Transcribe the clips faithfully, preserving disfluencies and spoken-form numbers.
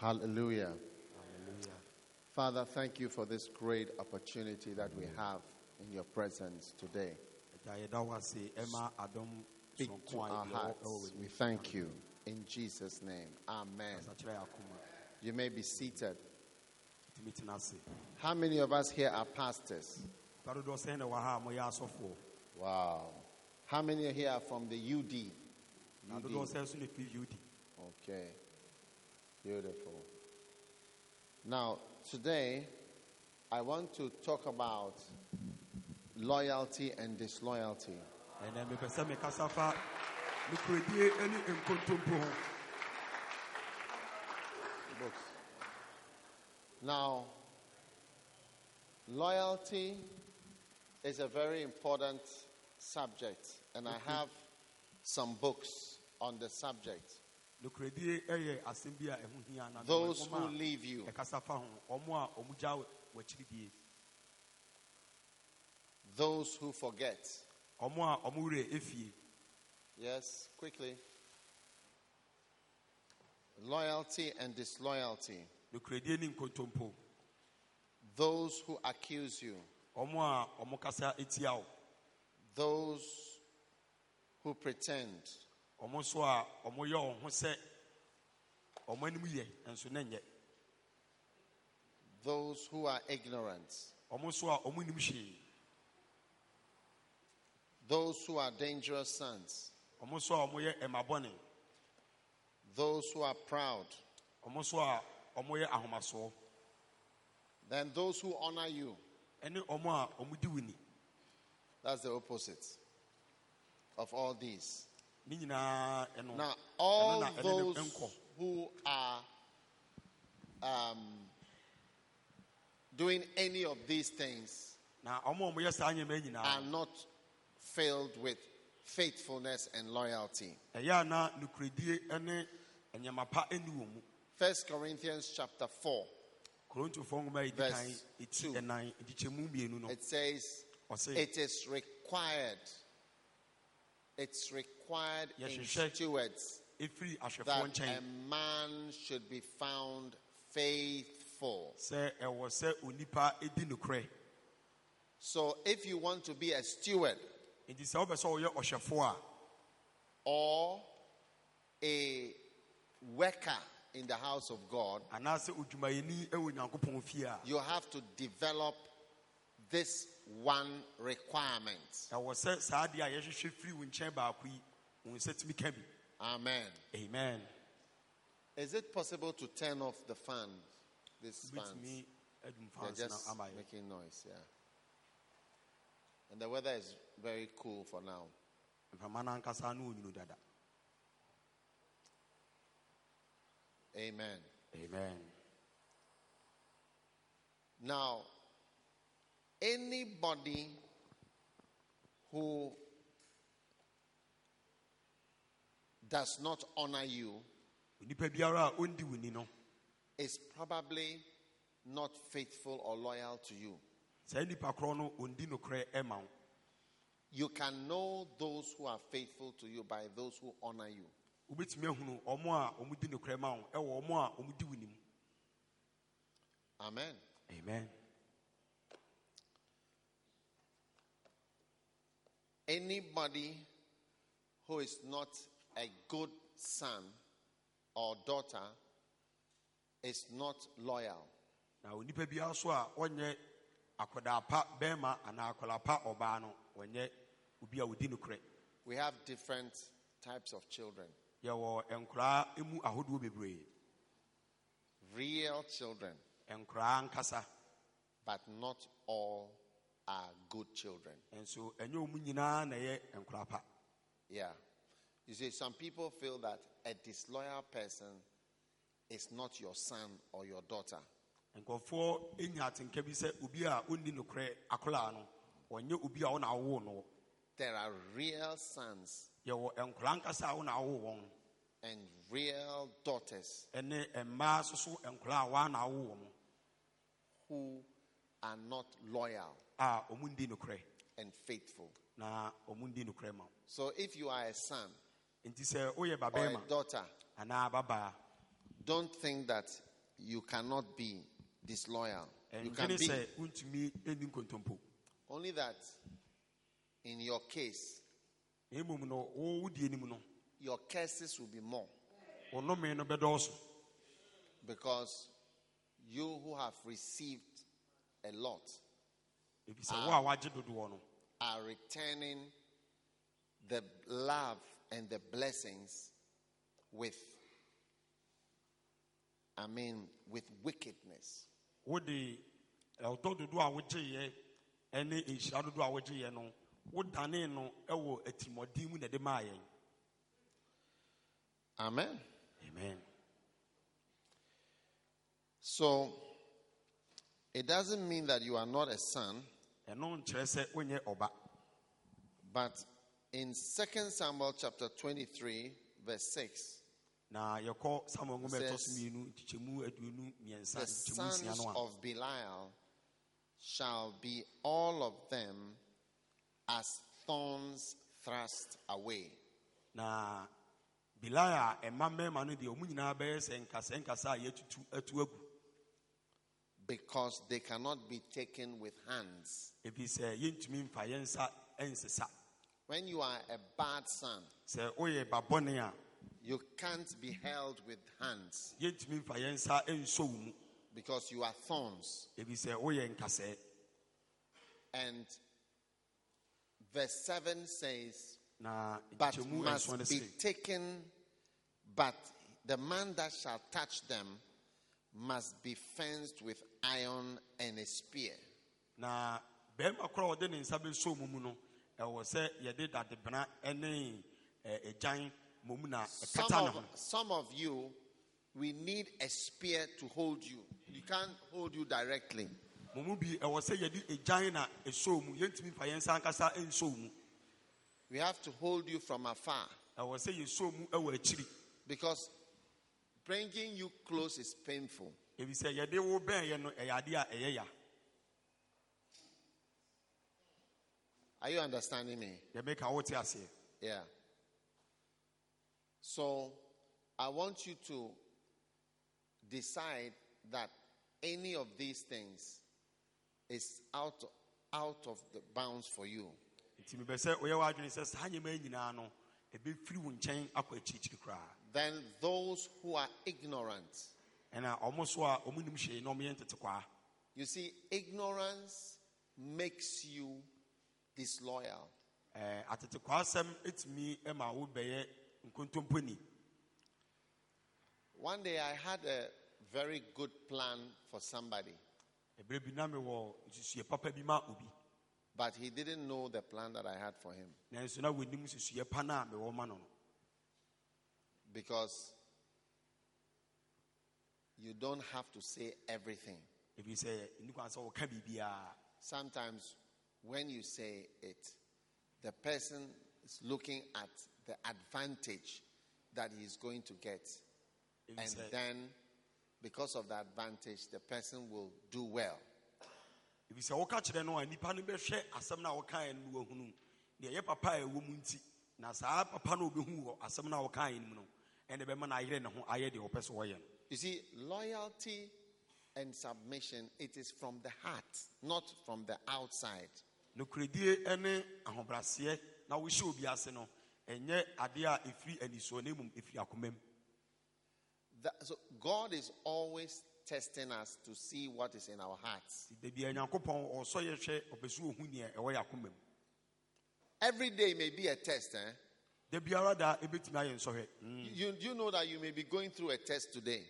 Hallelujah. Hallelujah. Father, thank you for this great opportunity that we have in your presence today. Speak to our hearts. We thank you in Jesus' name. Amen. You may be seated. How many of us here are pastors? Wow. How many here are from the U D? U D? Okay. Beautiful. Now, today, I want to talk about loyalty and disloyalty. Now, loyalty is a very important subject, and I have some books on the subject. Those who leave you. Those who forget. Yes, quickly. Loyalty and disloyalty. Those who accuse you. Those who pretend. Those who are ignorant. Those who are dangerous sons. Those who are proud. Then those who honor you. That's the opposite of all these. Now, all those who are um, doing any of these things are not filled with faithfulness and loyalty. First Corinthians chapter four, verse two. It says, it is required. It's required in stewards that a man should be found faithful. So if you want to be a steward or a worker in the house of God, you have to develop this one requirement. Amen. Amen. Is it possible to turn off the fan? This fan. They're just making noise, yeah. And the weather is very cool for now. Amen. Amen. Now, anybody who does not honor you is probably not faithful or loyal to you. You can know those who are faithful to you by those who honor you. Amen. Amen. Anybody who is not a good son or daughter is not loyal. We have different types of children. Real children. But not all are good children. Yeah. You see, some people feel that a disloyal person is not your son or your daughter. There are real sons and real daughters who are not loyal and faithful. So if you are a son or a daughter, don't think that you cannot be disloyal. You can be. Only that, in your case, your curses will be more. Because you who have received a lot are, are returning the love and the blessings with, I mean, with wickedness. Amen. Amen. So, it doesn't mean that you are not a son. But in Second Samuel chapter twenty-three, verse six, says, the sons of Belial shall be all of them as thorns thrust away. Because they cannot be taken with hands. When you are a bad son, you can't be held with hands. Because you are thorns. And verse seven says, but must be taken, but the man that shall touch them must be fenced with iron and a spear. Some of, some of you, we need a spear to hold you. You can't hold you directly. We have to hold you from afar. Because bringing you close is painful. Are you understanding me? Yeah. So, I want you to decide that any of these things is out, out of the bounds for you. Then those who are ignorant. You see, ignorance makes you disloyal. One day I had a very good plan for somebody. But he didn't know the plan that I had for him. Because you don't have to say everything. Sometimes when you say it, the person is looking at the advantage that he is going to get. And then, because of the advantage, the person will do well. You see, loyalty and submission, it is from the heart, not from the outside. The, so God is always testing us to see what is in our hearts. Every day may be a test. Eh? Mm. You, you know that you may be going through a test today.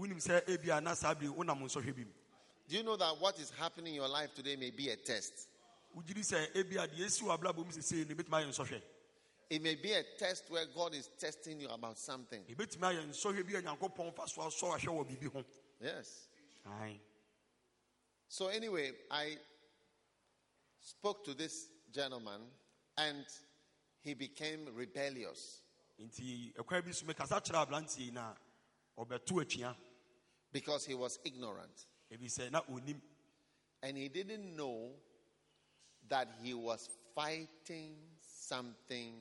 Do you know that what is happening in your life today may be a test? It may be a test where God is testing you about something. Yes. Aye. So anyway, I spoke to this gentleman and he became rebellious. Because he was ignorant. And he didn't know that he was fighting something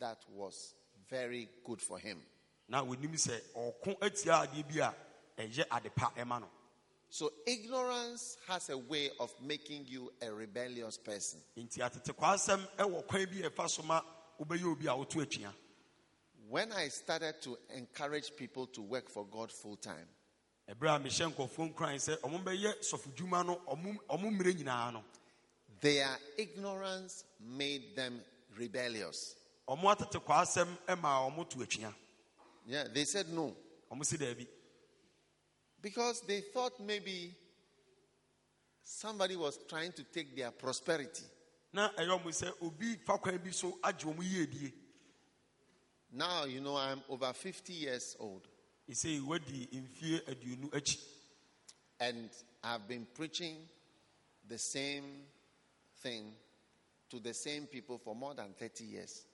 that was very good for him. So ignorance has a way of making you a rebellious person. When I started to encourage people to work for God full time, their ignorance made them rebellious. Yeah, they said no. Because they thought maybe somebody was trying to take their prosperity. Now, you know, I'm over fifty years old. And I've been preaching the same thing to the same people for more than thirty years.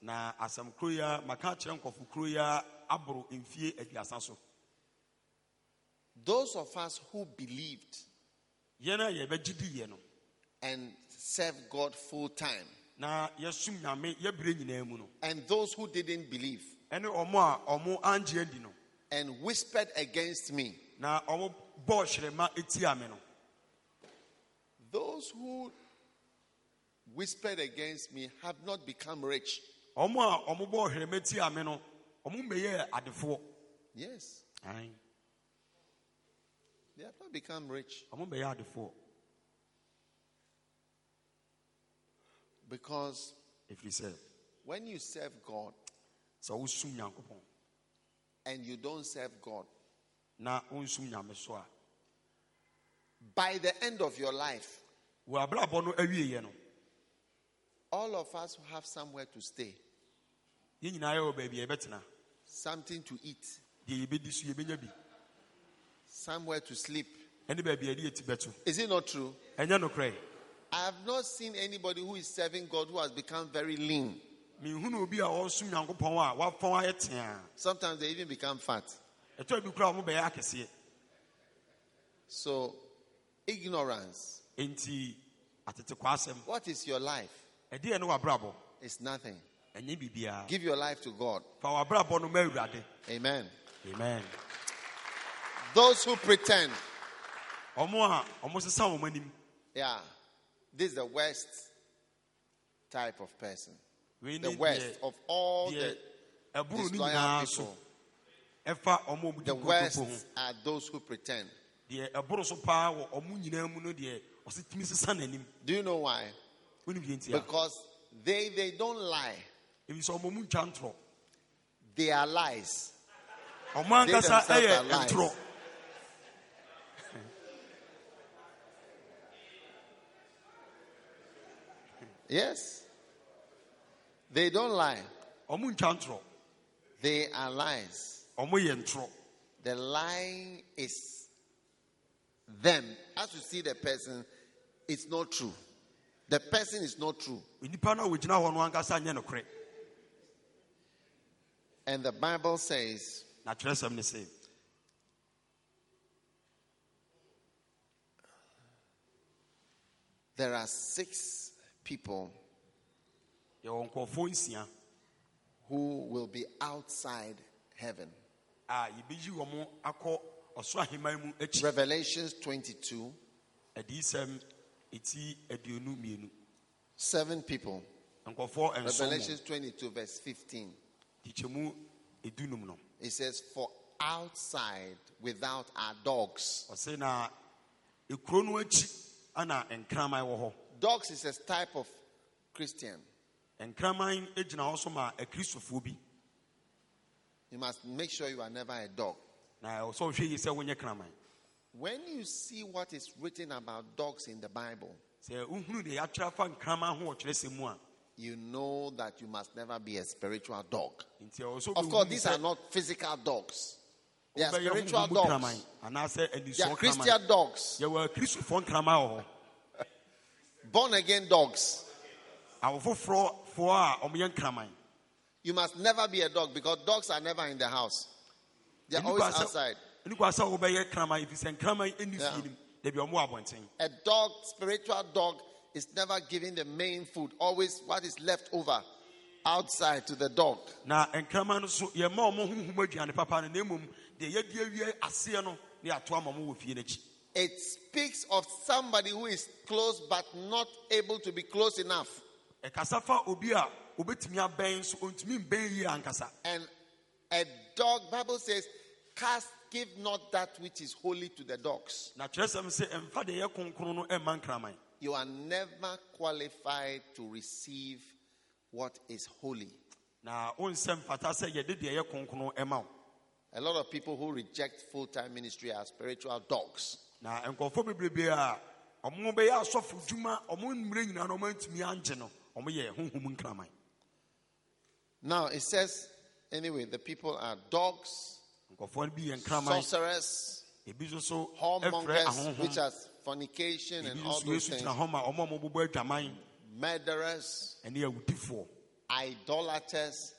Those of us who believed and served God full time, and those who didn't believe and whispered against me, those who whispered against me have not become rich. Yes. Aye. They have not become rich. Because if you serve, when you serve God and you don't serve God, by the end of your life, all of us who have somewhere to stay, something to eat, somewhere to sleep. Is it not true? I have not seen anybody who is serving God who has become very lean. Sometimes they even become fat. So, ignorance. What is your life? It's nothing. Give your life to God. Amen. Amen. Those who pretend. Yeah. This is the worst type of person. We the worst the, of all the, the disloyal people. people. The worst are those who pretend. Do you know why? Because they, they don't lie. They are lies. They themselves are lies. Yes. They don't lie. They are lies. The lying is them. As you see the person, it's not true. The person is not true. And the Bible says, there are six people who will be outside heaven. Revelation twenty-two. Seven people. Revelation twenty-two, verse fifteen. It says, for outside, without our dogs. Dogs is a type of Christian. You must make sure you are never a dog. When you see what is written about dogs in the Bible, you know that you must never be a spiritual dog. Of course, these are not physical dogs. They are spiritual dogs. They are Christian dogs. Born again dogs. You must never be a dog because dogs are never in the house. They are always outside. Yeah. A dog, spiritual dog, is never giving the main food. Always what is left over outside to the dog. It speaks of somebody who is close but not able to be close enough. And a dog, Bible says, cast, give not that which is holy to the dogs. You are never qualified to receive what is holy. A lot of people who reject full-time ministry are spiritual dogs. Now it says, anyway, the people are dogs, sorcerers, whoremongers, which are fornication and all those things, murderers, idolaters,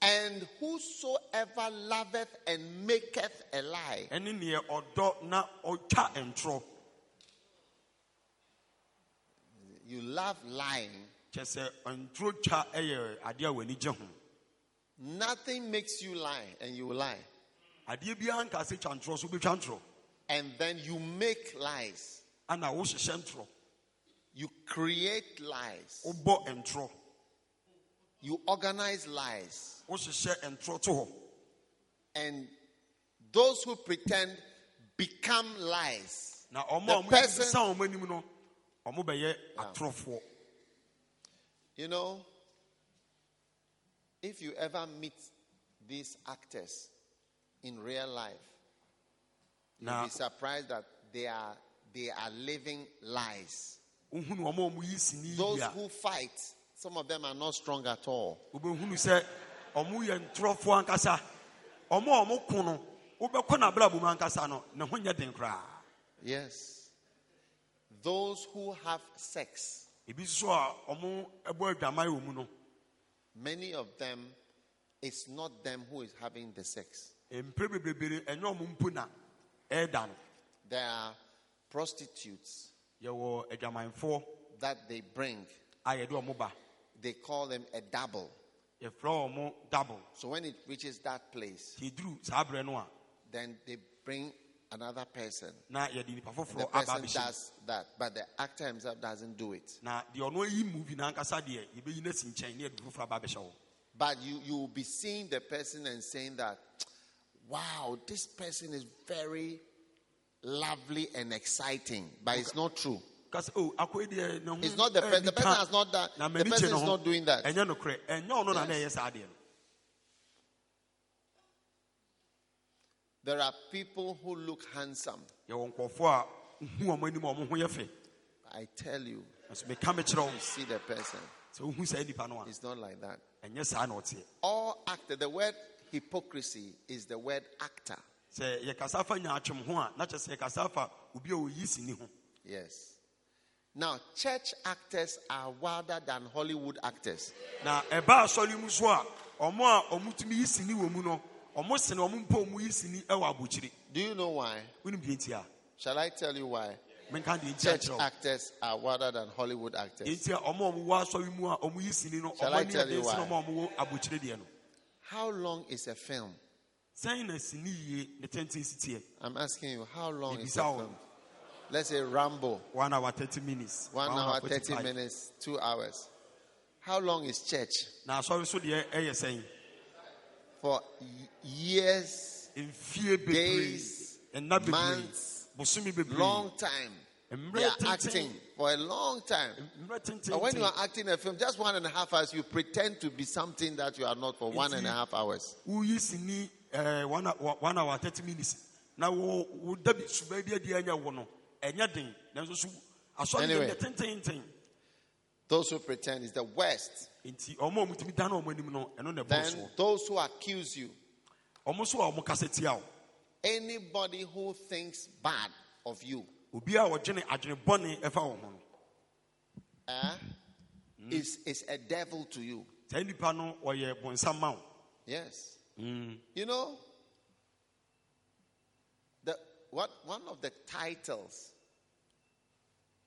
and whosoever loveth and maketh a lie. You love lying. Nothing makes you lie, and you lie. And then you make lies. You create lies. You organize lies. And those who pretend become lies. The person, yeah. You know, if you ever meet these actors in real life, you'll now, be surprised that they are they are living lies. Those who fight, some of them are not strong at all. Yes. Those who have sex, many of them, it's not them who is having the sex. There are prostitutes that they bring. They call them a double. So when it reaches that place, then they bring another person. And the person does that, but the actor himself doesn't do it. But you, you will be seeing the person and saying that, wow, this person is very lovely and exciting, but it's not true. It's not the person. The person has not that. The person is not doing that. Yes. There are people who look handsome. I tell you, you see the person. It's not like that. All actor. The word hypocrisy is the word actor. Yes. Now, church actors are wilder than Hollywood actors. Do you know why? Shall I tell you why? Church actors are wilder than Hollywood actors. Shall I tell you why? How long is a film? I'm asking you, how long is a film? Let's say Rambo. One hour, thirty minutes. One, One hour, hour thirty minutes. minutes, two hours. How long is church? Now, sorry, so the air saying for years, in fear, days, and not months, long time. They are acting for a long time. But when you are acting a film, just one and a half hours, you pretend to be something that you are not for one and a half hours. One hour, thirty minutes. Now, would that be? Anyway, those who pretend is the worst. Then those who accuse you. Anybody who thinks bad of you uh, is, is a devil to you. Yes. Mm. You know, the what one of the titles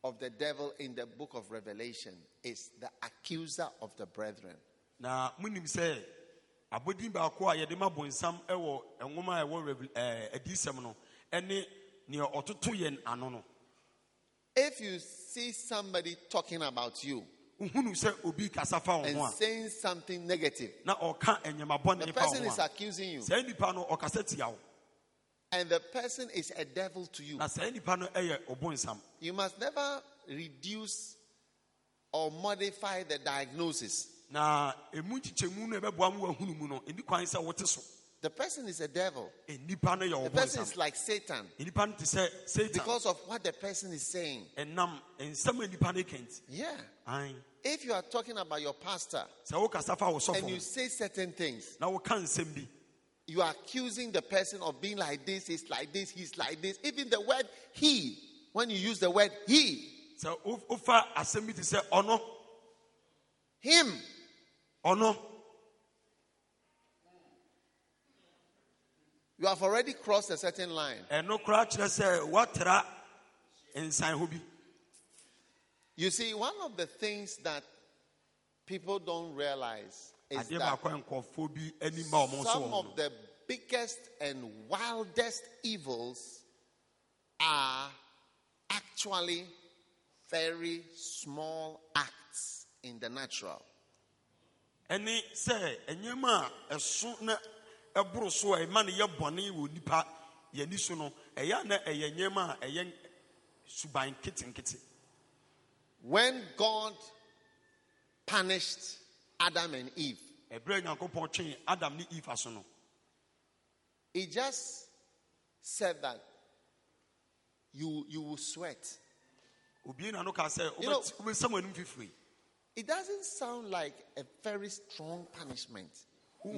of the devil in the book of Revelation is the accuser of the brethren. Abodin baako a yede mabonsam ewo enwoma ewo eh adisem no ene ne ototo yen ano no. If you see somebody talking about you and saying something negative, the person is accusing you and the person is a devil to you. You must never reduce or modify the diagnosis. The person is a devil. The person is like Satan. Because of what the person is saying. Yeah. If you are talking about your pastor and you say certain things, you are accusing the person of being like this, he's like this, he's like this. Even the word he, when you use the word he, him, you have already crossed a certain line. You see, one of the things that people don't realize is that some of the biggest and wildest evils are actually very small acts in the natural. When God punished Adam and Eve, He just said that you you will sweat. You know, it doesn't sound like a very strong punishment. Do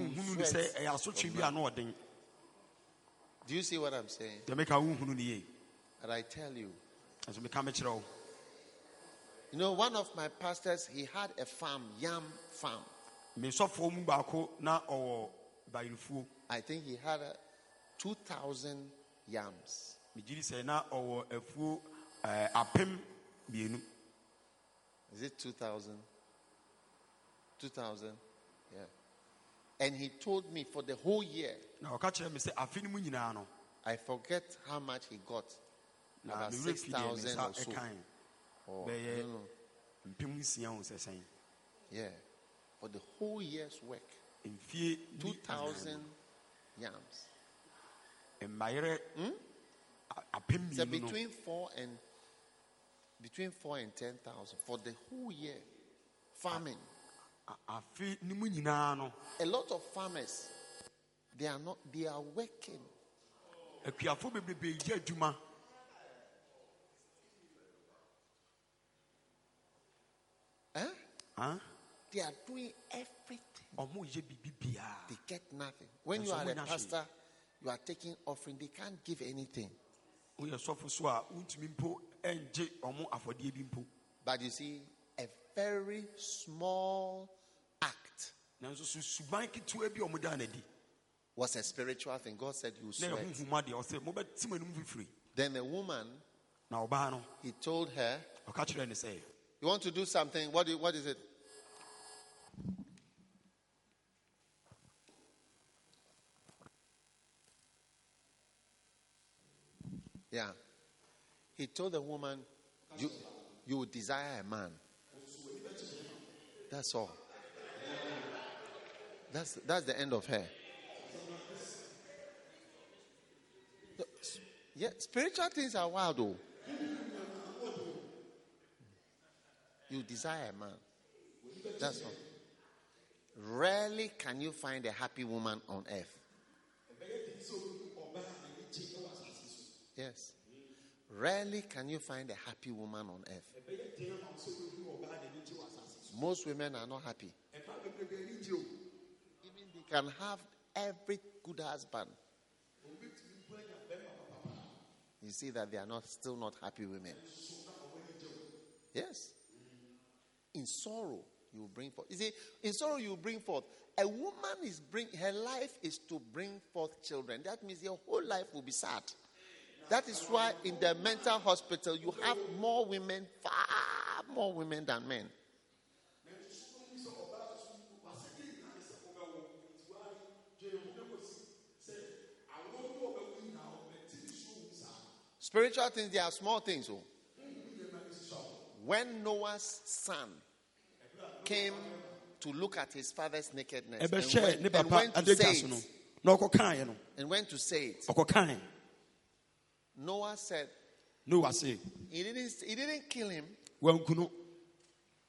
you see what I'm saying? But I tell you, you know, one of my pastors, he had a farm, yam farm. I think he had uh, two thousand yams. Is it two thousand? two thousand? Yeah. And he told me for the whole year. I forget how much he got. About six thousand or so. Oh, no, no. Yeah. For the whole year's work. two thousand yams. Hmm? So between four and between four and ten thousand for the whole year. Farming. A lot of farmers, they are not, they are working. Huh? Huh? They are doing everything. They get nothing. When you are a pastor, you are taking offering, they can't give anything. But you see, a very small act was a spiritual thing. God said, you sweat. Then the woman, He told her, you want to do something? What, do you, what is it? Yeah. He told the woman, you, you would desire a man. That's all. That's, that's the end of her. Yeah, spiritual things are wild though. You desire a man. That's all. Rarely can you find a happy woman on earth. Yes. Rarely can you find a happy woman on earth. Most women are not happy. Even they can have every good husband. You see that they are not still not happy women. Yes. In sorrow, you bring forth. You see, in sorrow, you bring forth. A woman is bring, her life is to bring forth children. That means your whole life will be sad. That is why in the mental hospital, you have more women, far more women than men. Spiritual things, they are small things. Oh. When Noah's son came to look at his father's nakedness and went, and went to say it, and went to say it, Noah said, Noah said, he didn't, he didn't kill him.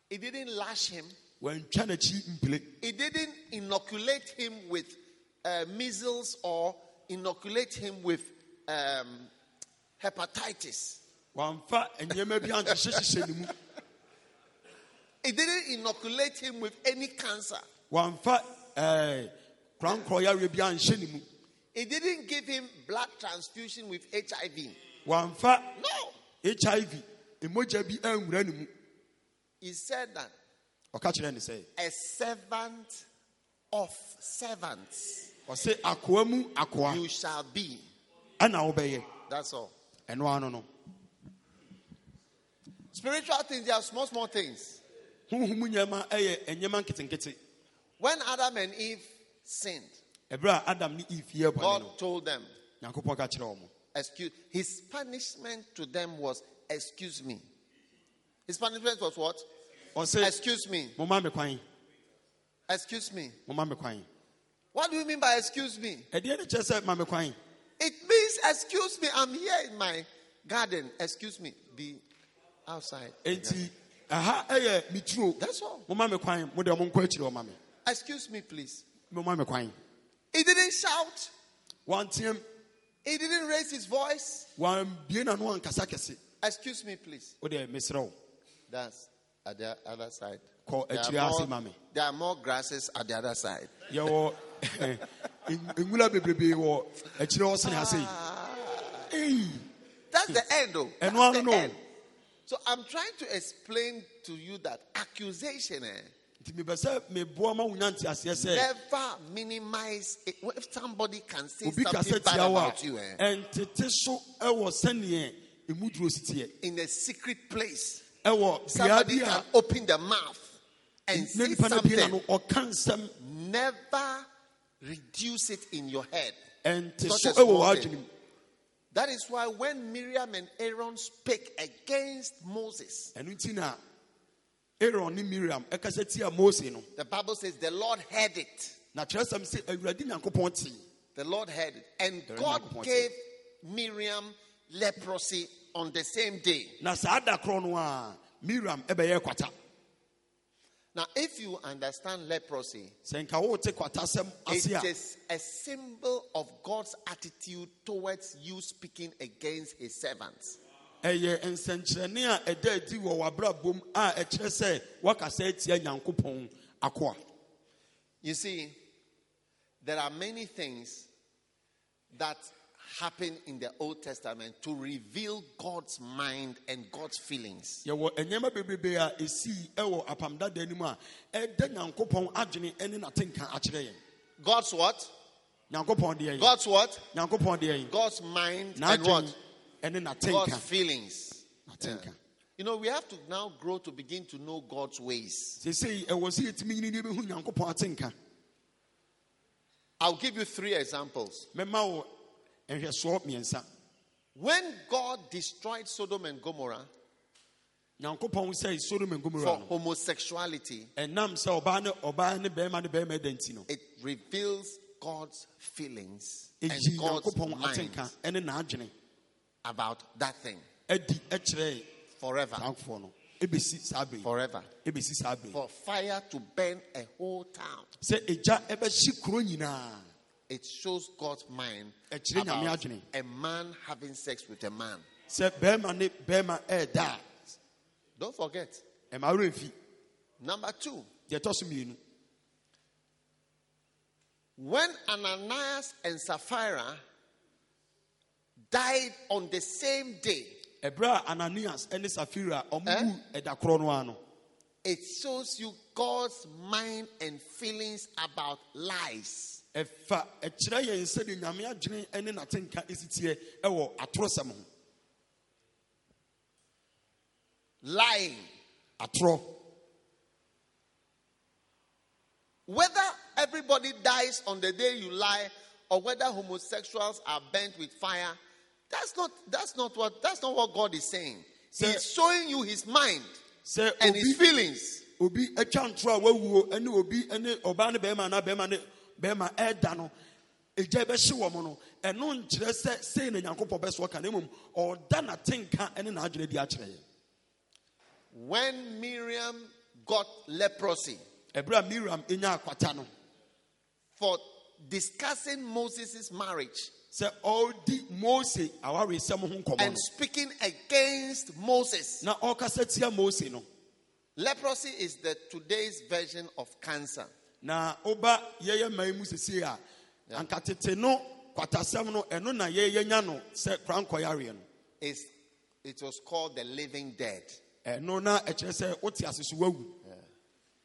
He didn't lash him. He didn't inoculate him with uh, measles or inoculate him with um, hepatitis. It didn't inoculate him with any cancer. It didn't give him blood transfusion with H I V. No. He said that a servant of servants you shall be. That's all. Spiritual things, they are small, small things. When Adam and Eve sinned, God told them, excuse, his punishment to them was, excuse me. His punishment was what? Excuse me. Excuse me. What do you mean by excuse me? It means, excuse me, I'm here in my garden. Excuse me, be outside. That's all. Excuse me, please. He didn't shout. He didn't raise his voice. Excuse me, please. That's at the other side. There are more, there are more grasses at the other side. Ah, that's the end, though. That's the end. So I'm trying to explain to you that accusation, eh, never minimize it. If somebody can say something bad about you, eh, in a secret place, somebody can open the mouth and say something. Never reduce it in your head. That is why when Miriam and Aaron spake against Moses, the Bible says the Lord heard it. The Lord heard it. And God gave Miriam leprosy on the same day. Now, if you understand leprosy, it is a symbol of God's attitude towards you speaking against his servants. You see, there are many things that happen in the Old Testament to reveal God's mind and God's feelings. God's what? God's what? God's mind and what? God's feelings. Yeah. You know, we have to now grow to begin to know God's ways. I'll give you three examples. When God destroyed Sodom and Gomorrah for homosexuality, it reveals God's feelings and God's mind about that thing forever. Forever. For fire to burn a whole town. It shows God's mind about a man having sex with a man. Don't forget. Number two. When Ananias and Sapphira died on the same day, eh? It shows you God's mind and feelings about lies. Lying. Whether everybody dies on the day you lie or whether homosexuals are burnt with fire, That's not that's not what that's not what God is saying. Sir, He's showing you his mind sir, and Obi, his feelings. Obi echantra wawu ene obi ene oba ne bema na bema ne bema eda no eje be hye wo mo no eno nkire se sei na Nyankopɔ be so ka na mum oda na tenka ene na adwene di akire ye. When Miriam got leprosy, Ebra Miriam enya akwata no for discussing Moses' marriage. And speaking against Moses. Leprosy is the today's version of cancer. Yeah. It's, it was called the living dead. Yeah.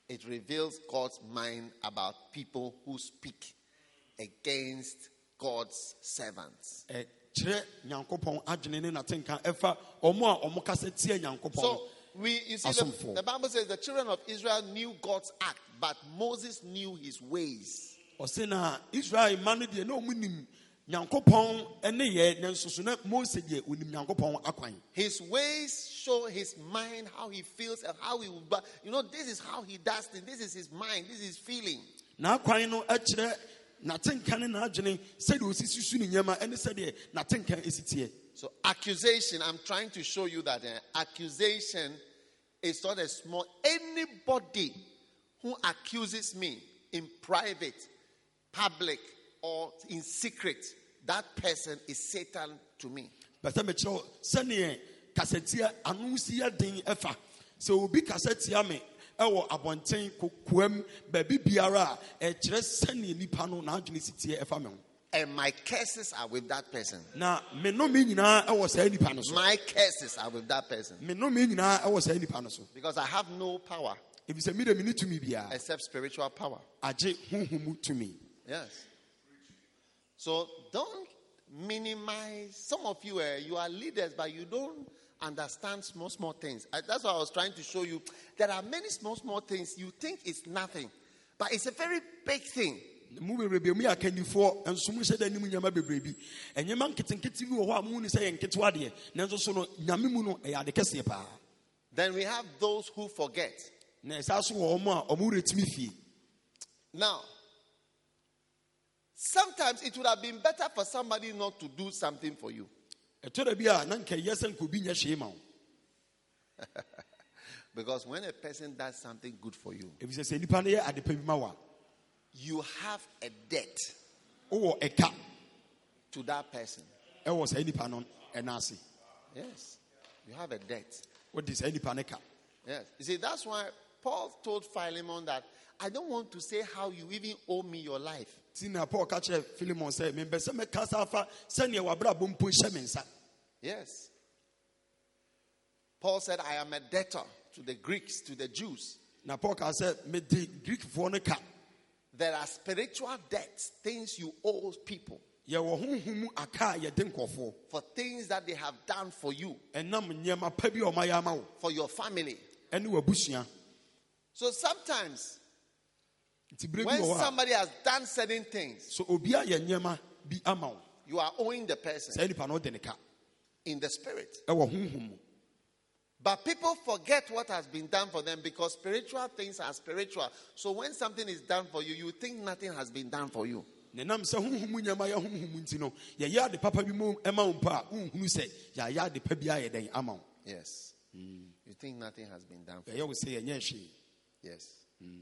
It reveals God's mind about people who speak against God's servants. So we, you see, the, the Bible says the children of Israel knew God's act, but Moses knew his ways. His ways show his mind, how he feels, and how he will. You know, this is how he does things. This is his mind. This is his feeling. So accusation, I'm trying to show you that uh, accusation is not a small. Anybody who accuses me in private, public, or in secret, that person is Satan to me. So and my curses are with that person. My curses are with that person. Because I have no power. Except spiritual power. Yes. So don't minimize. Some of you, uh, you are leaders, but you don't understand small, small things. I, that's what I was trying to show you. There are many small, small things you think it's nothing, but it's a very big thing. Then we have those who forget. Now, sometimes it would have been better for somebody not to do something for you. Because when a person does something good for you, you have a debt to that person. Yes, you have a debt. What is any panic? Yes, you see, that's why Paul told Philemon that I don't want to say how you even owe me your life. Yes. Paul said, I am a debtor to the Greeks, to the Jews. There are spiritual debts, things you owe people. For things that they have done for you. For your family. So sometimes, when somebody has done certain things, you are owing the person in the spirit. But people forget what has been done for them because spiritual things are spiritual. So when something is done for you, you think nothing has been done for you. Yes. Mm. You think nothing has been done for you. Yes. Mm.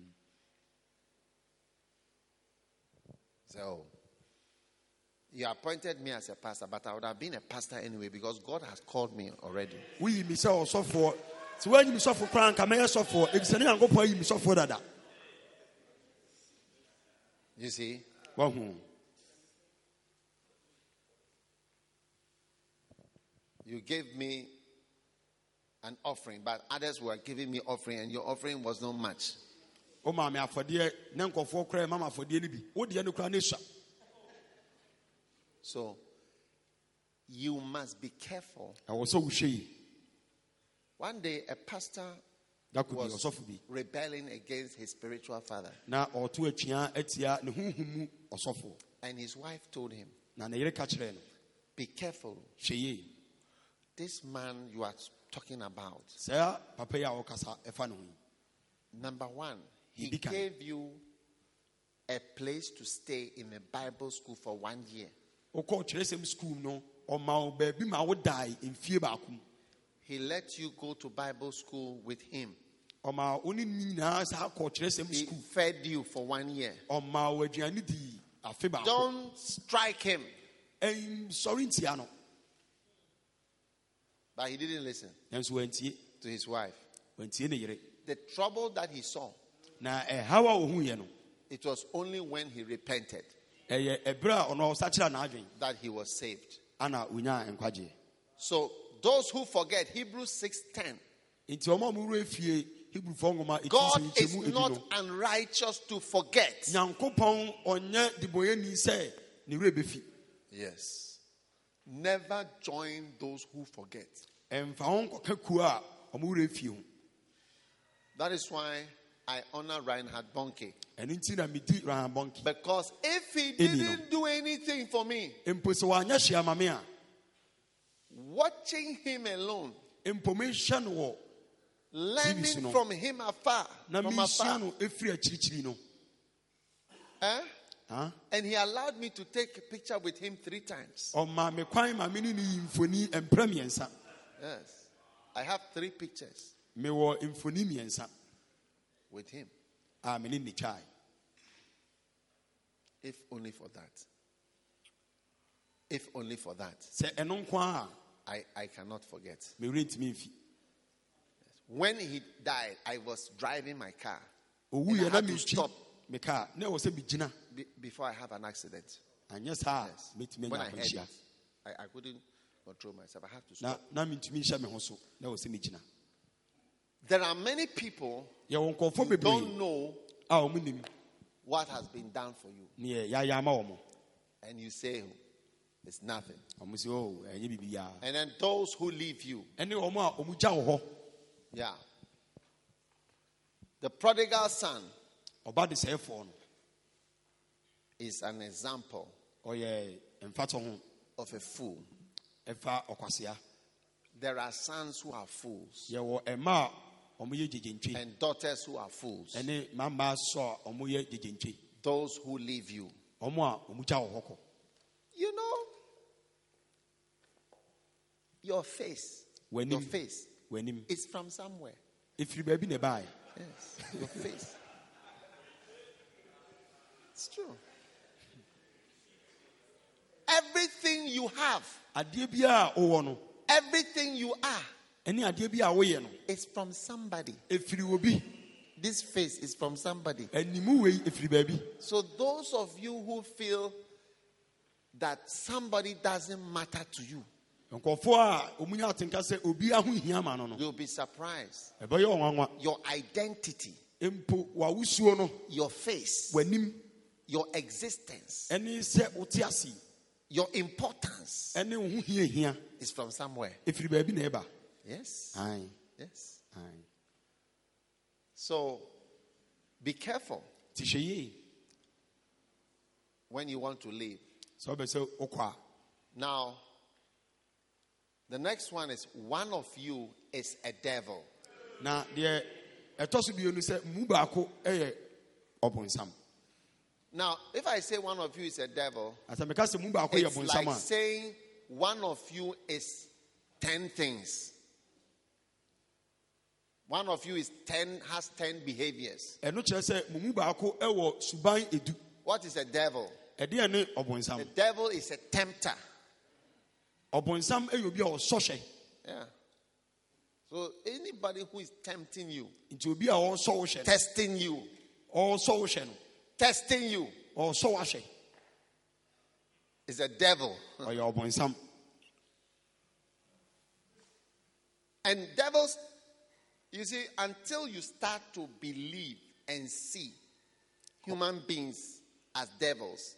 So, you appointed me as a pastor, but I would have been a pastor anyway because God has called me already. You see? You gave me an offering, but others were giving me offering, and your offering was not much. So, you must be careful. One day, a pastor that could was be rebelling against his spiritual father. And his wife told him, Be careful. This man you are talking about. Number one, he gave you a place to stay in a Bible school for one year. He let you go to Bible school with him. He fed you for one year. Don't strike him. But he didn't listen to his wife. The trouble that he saw, it was only when he repented that he was saved. So those who forget Hebrews six ten, God is not unrighteous to forget. Yes. Never join those who forget. That is why I honor Reinhard Bonke. Because if he didn't do anything for me, watching him alone, learning from him afar, from afar. Eh? Huh? And he allowed me to take a picture with him three times. Yes. I have three pictures with him. If only for that. If only for that. I, I cannot forget. When he died, I was driving my car. And I had to stop. Be, before I have an accident. And yes, yes. When I heard that, I, I couldn't control myself. I have to stop. There are many people who don't know what has been done for you. And you say, it's nothing. And then those who leave you. Yeah. The prodigal son is an example of a fool. There are sons who are fools and daughters who are fools. Those who leave you. You know, your face, when your him, face when him, is from somewhere. If you baby nearby. Yes, your face. It's true. Everything you have, everything you are, is from somebody. This face is from somebody. So those of you who feel that somebody doesn't matter to you, you'll be surprised. Your identity, your face, your existence, your importance is from somewhere. Yes. Aye. Yes. Aye. So be careful when you want to leave. Now, the next one is, one of you is a devil. Now, the Now, if I say one of you is a devil, it's like saying one of you is ten things. One of you is ten, has ten behaviors. What is a devil? The devil is a tempter. Yeah. So anybody who is tempting you, testing you, testing you, or so is a devil. And devils, you see, until you start to believe and see human beings as devils,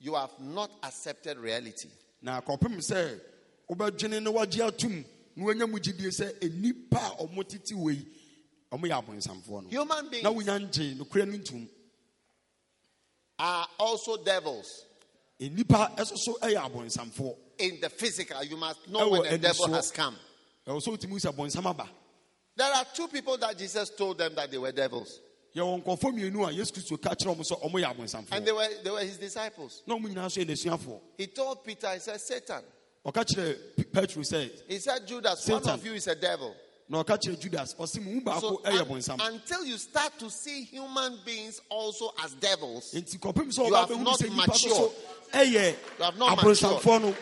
you have not accepted reality. Human beings are also devils. in the physical. You must know when the devil has come. There are two people that Jesus told them that they were devils. And they were they were his disciples. He told Peter, he said, Satan. He said, Judas, one of you is a devil. So, un- until you start to see human beings also as devils, you have not matured. You have not matured.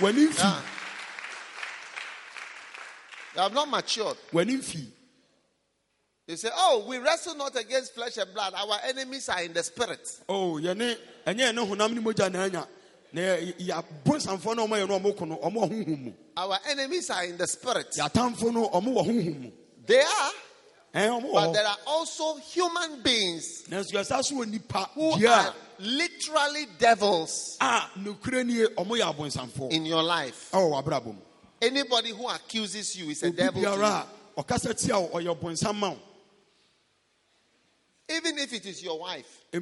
Yeah. You have not matured. They say, oh, we wrestle not against flesh and blood. Our enemies are in the spirit. Oh, our enemies are in the spirit. They are. But there are also human beings who are literally devils in your life. Anybody who accuses you is a devil to you. Even if it is your wife, she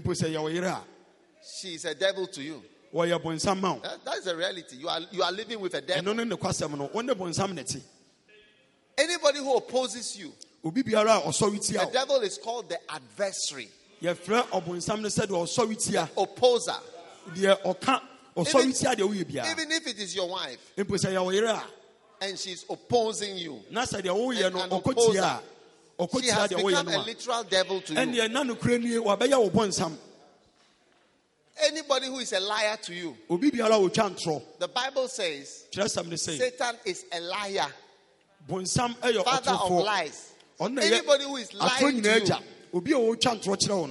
is a devil to you. That, that is a reality. You are you are living with a devil. Anybody who opposes you, the devil is called the adversary, the opposer. Even, even if it is your wife, and she's opposing you, and an opposer, she has become a literal devil to you. Anybody who is a liar to you, the Bible says Satan is a liar, father of lies. Anybody who is lying to you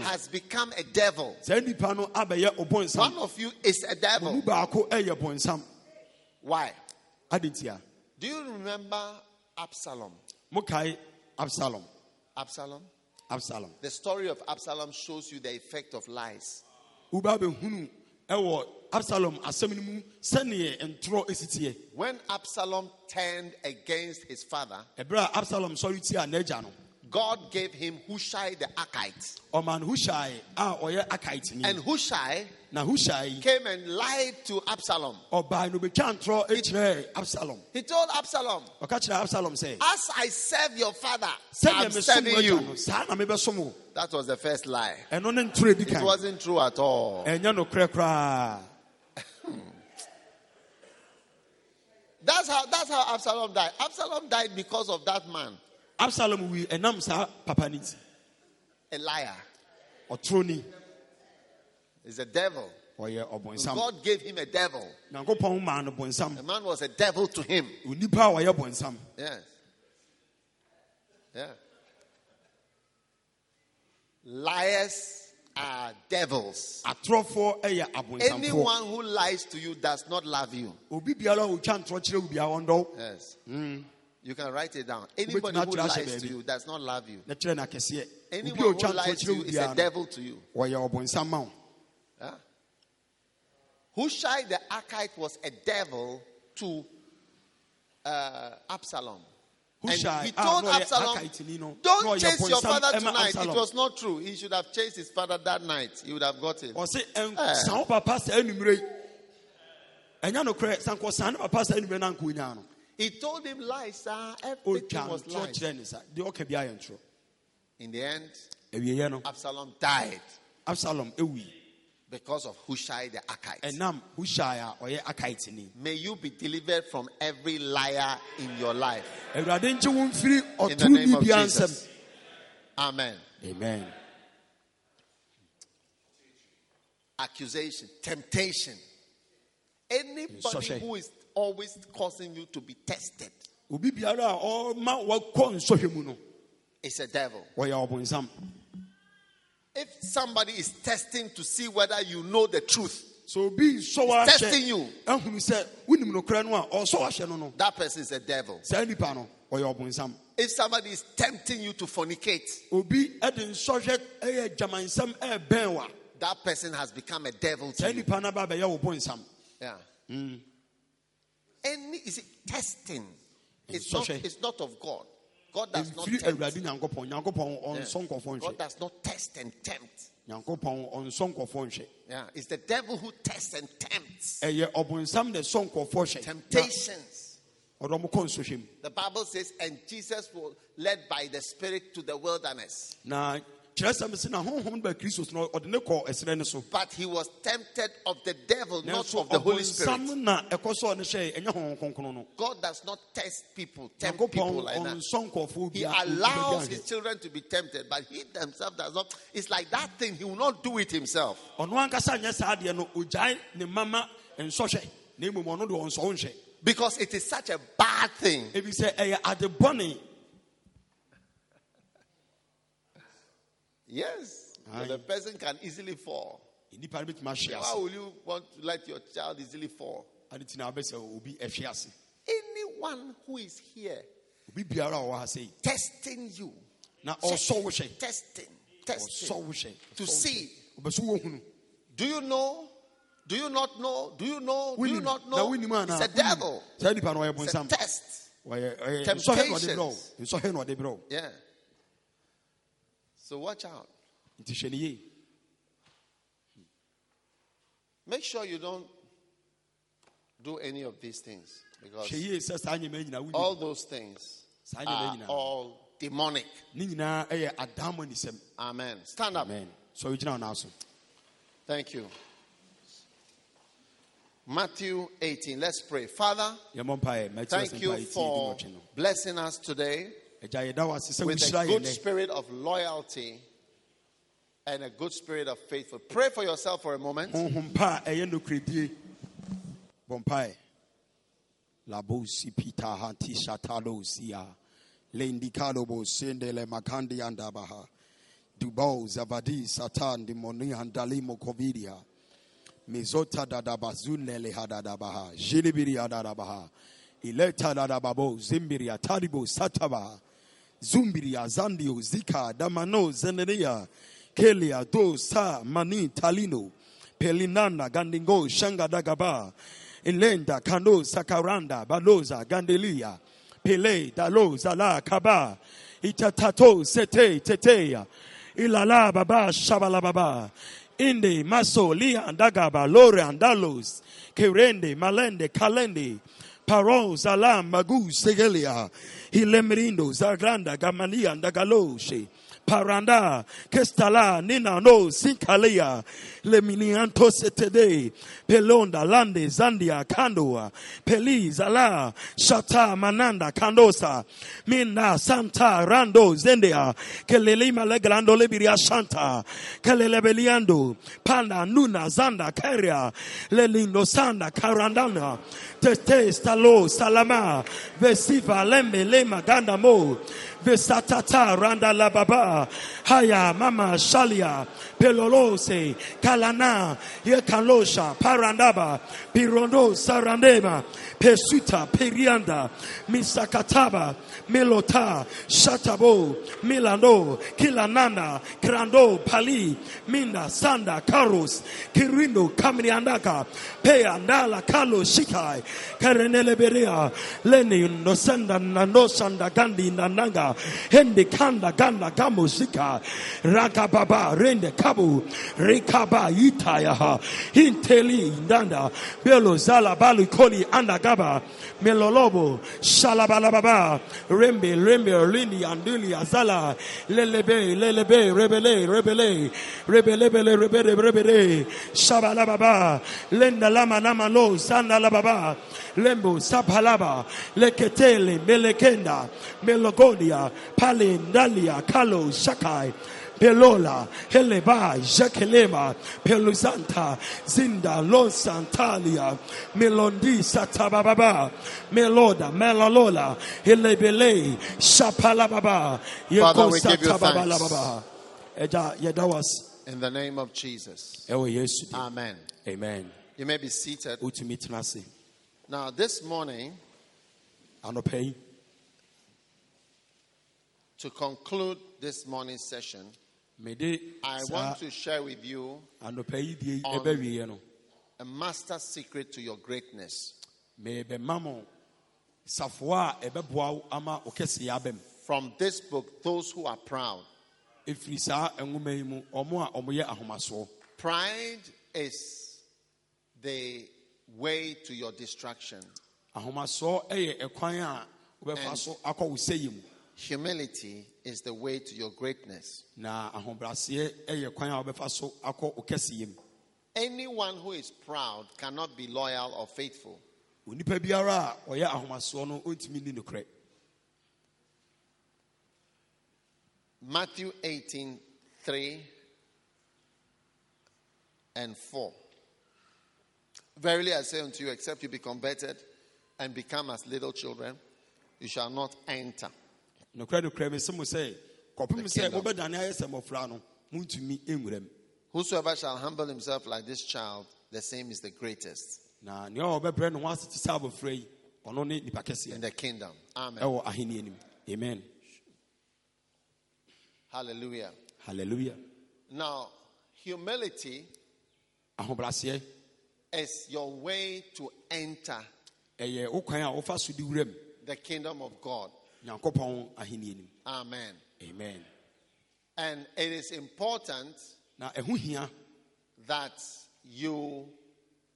has become a devil. One of you is a devil. Why? Do you remember Absalom? Absalom. Absalom. Absalom. The story of Absalom shows you the effect of lies. When Absalom turned against his father, God gave him Hushai the Archite. And Hushai came and lied to Absalom. He, he told Absalom, as I serve your father, I'm serving you. That was the first lie. It wasn't true at all. That's how, that's how Absalom died. Absalom died because of that man. Absalom we enam sa papa niti. A liar. Otroni. Is a devil. So God gave him a devil. The man was a devil to him. Yes. Yeah. Liars are devils. Anyone who lies to you does not love you. Yes. Mm. You can write it down. Anybody who lies to you does not love you. Anyone who lies to you is a devil to you. Huh? Hushai the Archite was a devil to uh, Absalom. And he told Absalom, don't chase your father tonight. It was not true. He should have chased his father that night. He would have got him. Uh, He told him lies, sir. Everything was lies. In the end, Absalom died. Absalom, because of Hushai the Archite. May you be delivered from every liar in your life. In the name of Jesus. Amen. Amen. Accusation, temptation. Anybody who is always causing you to be tested, it's a devil. If somebody is testing to see whether you know the truth, so be so testing you, that person is a devil. If somebody is tempting you to fornicate, that person has become a devil to you. Yeah. Mm. Any is it testing? It's, it's not. It's not of God. God does not tempt. God does not test and tempt. Yeah, it's the devil who tests and tempts. Temptations. The Bible says, and Jesus was led by the Spirit to the wilderness. But he was tempted of the devil, not of the Holy Spirit. God does not test people, tempt people like that. He allows his children to be tempted, but he himself does not. It's like that thing, he will not do it himself. Because it is such a bad thing. Yes, so the person can easily fall. Why would you want to let your child easily fall? Anyone who is here testing you, testing, testing, testing to see. Do you know? Do you not know? Do you know? Do you not know? It's a devil. It's a test. Temptations. Yeah. So watch out. Make sure you don't do any of these things, because all those things are all demonic. Amen. Stand up. Amen. Thank you. Matthew eighteen. Let's pray. Father, thank you for blessing us today with a good spirit of loyalty and a good spirit of faithfulness. Pray for yourself for a moment. Zumbiria, Zandio, Zika, Damano, Zeneria, Kelia, Dosa, Mani, Talino, Pelinanda, Gandingo, Shanga Dagaba, Elenda, Kando, Sakaranda, Baloza, Gandelia, Pele, Dalo, Zala, Kaba, Itatato, Sete, Tetea, Ilala, Baba, Shabalababa, Inde, Maso, Lia, Dagaba, Lore, Andalos, Kerende, Malende, Kalende, Paro, Zalam, Magu, Segelia, Hilemrindo, Zagranda, Gamania, Dagaloshe, Paranda, Kestala, Nina, No, Sinkalia, Leminianto Setede, Pelonda, Lande, Zandia, Kandoa, Peli, Zala, Shata, Mananda, Kandosa, Minna, Santa, Rando, Zendea, Kelelima, Legrando, Lebiria, Shanta, Kelelebeliando, Panda, Nuna, Zanda, Caria, Lelindo, Sanda, Karandana, Tete, Stalo, Salama, Vesiva, Lembe, Lema, Gandamo, Vesatata, Randa la Baba, Haya, Mama, Shalia, Pelolose, Kalana, Yekalosha, Parandaba, Pirondo, Sarandema, Pesuta, Perianda, Misakataba, Melota, Shatabo, Milano, Kilanana, Krando, Pali, Minda, Sanda, Karos, Kirindo, Kamriandaka, Peandala, Kalo, Shikai, Kareneleberea, Leni, Nosanda, Nanosanda, Gandhi, Nananga, Hende Kanda Ganda Gamosika Rakababa Rende Kabu Rekaba Itayaha Inteli Ndanda Belo Zala Balu Koli Andagaba Melolobo Shalabalababa Rembe Rembe Lindi Anduli Azala Lelebe Lelebe Rebele Rebele Rebelebele Rebele Rebele Shabalababa Lenda Lama Namalo Sanda Lababa Lembo Sapalaba Leketele Melekenda Melogodi Palindalia, Kalo, Shakai, Pelola, Heleba, Jakelema, Peluzanta, Zinda, Los Santalia, Melondi, Satababa, Meloda, Melalola, Helebele, Shapalababa, Yako Satababa. In the name of Jesus. Amen. Amen. You may be seated. Now, this morning, to conclude this morning's session, I want to share with you on a master secret to your greatness. from this book those who are proud. Pride is the way to your destruction. And humility is the way to your greatness. Anyone who is proud cannot be loyal or faithful. Matthew eighteen, three and four. Verily I say unto you, except you be converted and become as little children, you shall not enter the kingdom. Whosoever shall humble himself like this child, the same is the greatest in the kingdom. Amen. Amen. Hallelujah. Hallelujah. Now, humility is your way to enter the kingdom of God. Amen. Amen. And it is important that you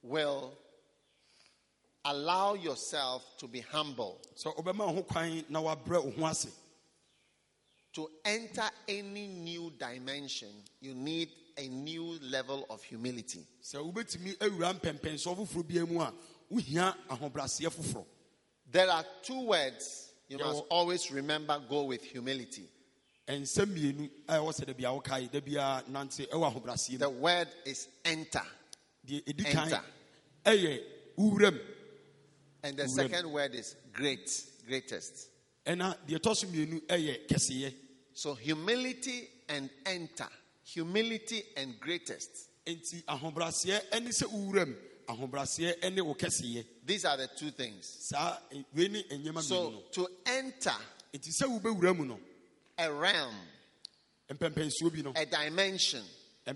will allow yourself to be humble. To enter any new dimension, you need a new level of humility. There are two words you must always remember go with humility. The word is enter. Enter. And the second word is great, greatest. So humility and enter. Humility and greatest. These are the two things. So to enter a realm, a dimension, a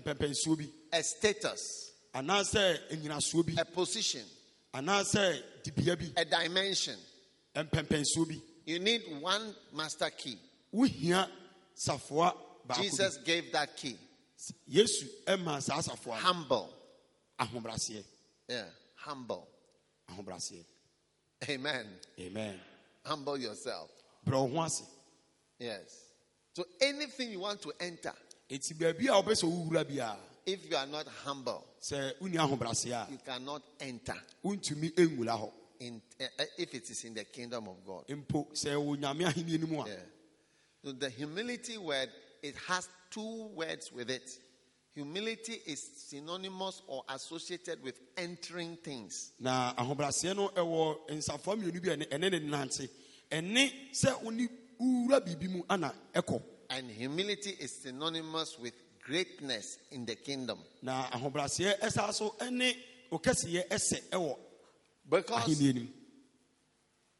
status, a position, a dimension, you need one master key. Jesus gave that key. Humble. Yeah, humble. Amen. Amen. Humble yourself. Yes. So anything you want to enter, if you are not humble, you cannot enter. In, uh, if it is in the kingdom of God. Yeah. So the humility word, it has two words with it. Humility is synonymous or associated with entering things. And humility is synonymous with greatness in the kingdom. Because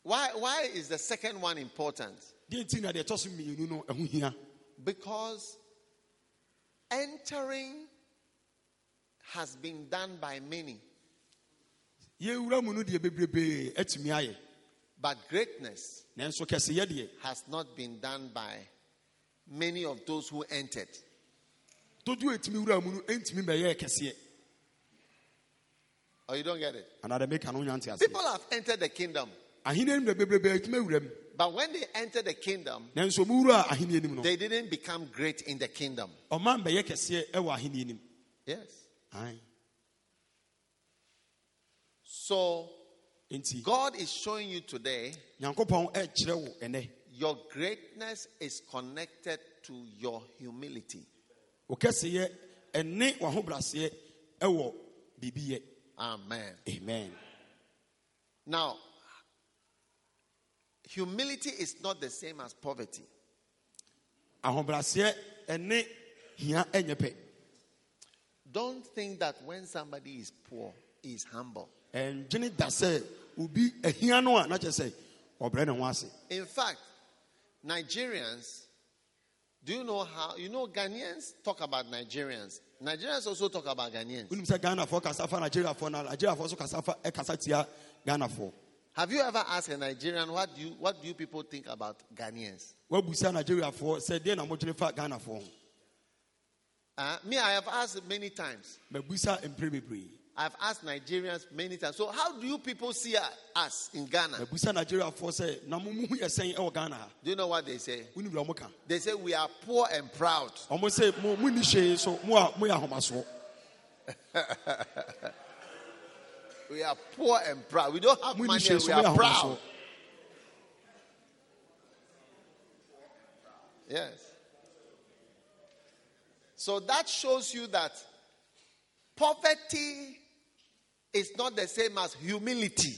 why why is the second one important? Because entering has been done by many. But greatness has not been done by many of those who entered. Oh, you don't get it? People have entered the kingdom. But when they entered the kingdom, they didn't become great in the kingdom. Yes. So God is showing you today your greatness is connected to your humility. Amen. Amen. Now, humility is not the same as poverty. Don't think that when somebody is poor, he is humble. In fact, Nigerians, do you know how, you know Ghanaians talk about Nigerians. Nigerians also talk about Ghanaians. Have you ever asked a Nigerian, what do you, what do you people think about Ghanaians? Uh, me, I have asked many times. I've asked Nigerians many times. So how do you people see us in Ghana? Do you know what they say? They say we are poor and proud. We are poor and proud. We don't have money and we are proud. Yes. So that shows you that poverty is not the same as humility.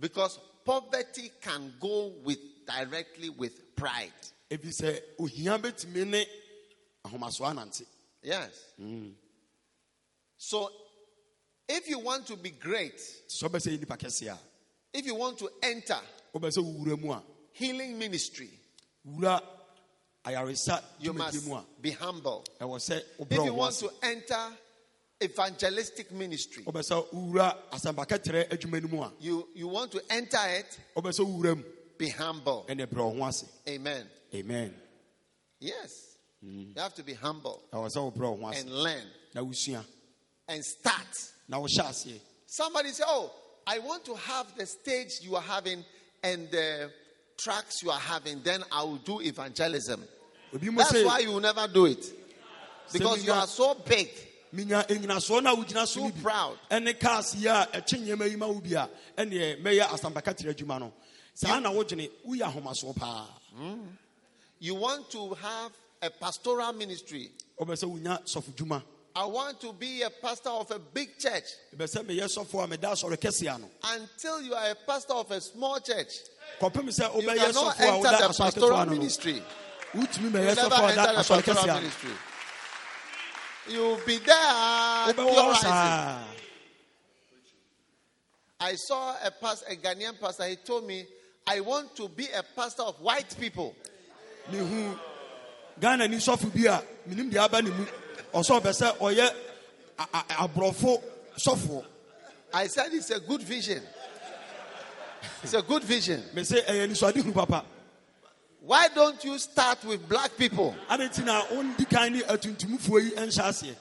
Because poverty can go with directly with pride. If you say, yes. Mm. So, if you want to be great, if you want to enter healing ministry, you must be humble. If you want to enter evangelistic ministry, you, you want to enter it, be humble. Amen. Amen. Yes. You have to be humble and learn and start. Somebody say, oh, I want to have the stage you are having and the tracks you are having. Then I will do evangelism. That's why you will never do it. Because you are so big. So proud. Mm. You want to have a pastoral ministry. I want to be a pastor of a big church. Until you are a pastor of a small church, you cannot enter the pastoral ministry. You never enter the pastoral ministry. You'll be there theorizing. I saw a, pastor, a Ghanaian pastor. He told me, I want to be a pastor of white people. Ghana ni sofu bia minim de aba nemu oso obese oye abrofo sofu. I said it's a good vision. It's a good vision. Me say eh ni so adi group papa. Why don't you start with black people? Abetina on di kan ni atuntumfo yi enhya ase.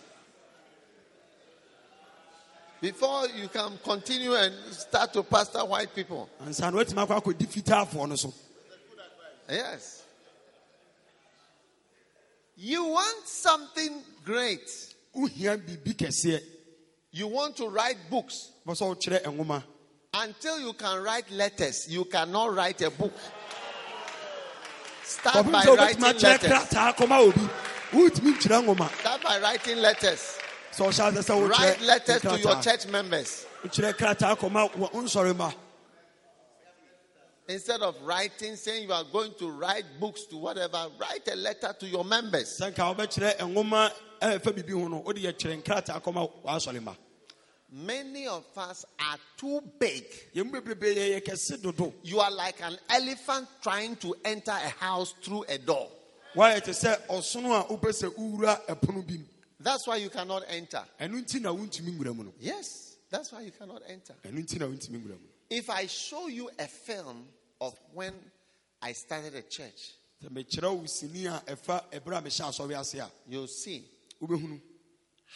Before you can continue and start to pastor white people. Ansan wetima kwa ko di fitaa for no so. Yes. You want something great. You want to write books. Until you can write letters, you cannot write a book. Start by writing letters. Start by writing letters. Write letters to your church members. Instead of writing, saying you are going to write books to whatever, write a letter to your members. Many of us are too big. You are like an elephant trying to enter a house through a door. That's why you cannot enter. Yes, that's why you cannot enter. If I show you a film of when I started a church, you'll see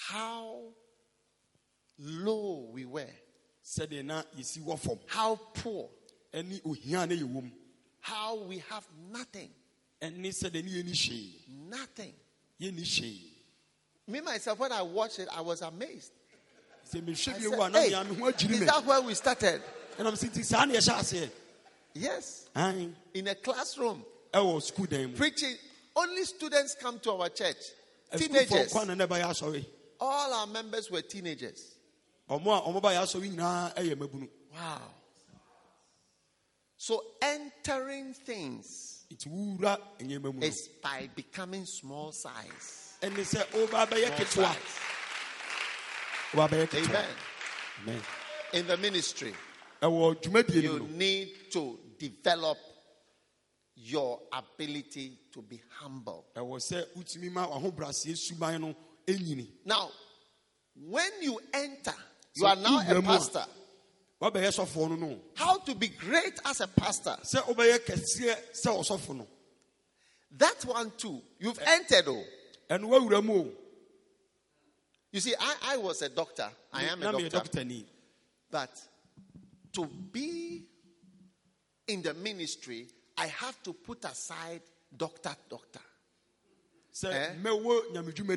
how low we were, how poor, how we have nothing. Nothing. Me, myself, when I watched it, I was amazed. I said, hey, is that where we started? And I'm sitting yes. Aye. In a classroom. Oh, school day. Preaching. Only students come to our church. Teenagers. All our members were teenagers. Wow. So entering things is by becoming small size. Small size. Amen. Amen. In the ministry, you need to develop your ability to be humble. Now, When you enter, you are now a pastor. How to be great as a pastor. That one too. You've entered though. You see, I, I was a doctor. I am a doctor. But to be in the ministry, I have to put aside doctor, doctor. Eh? And become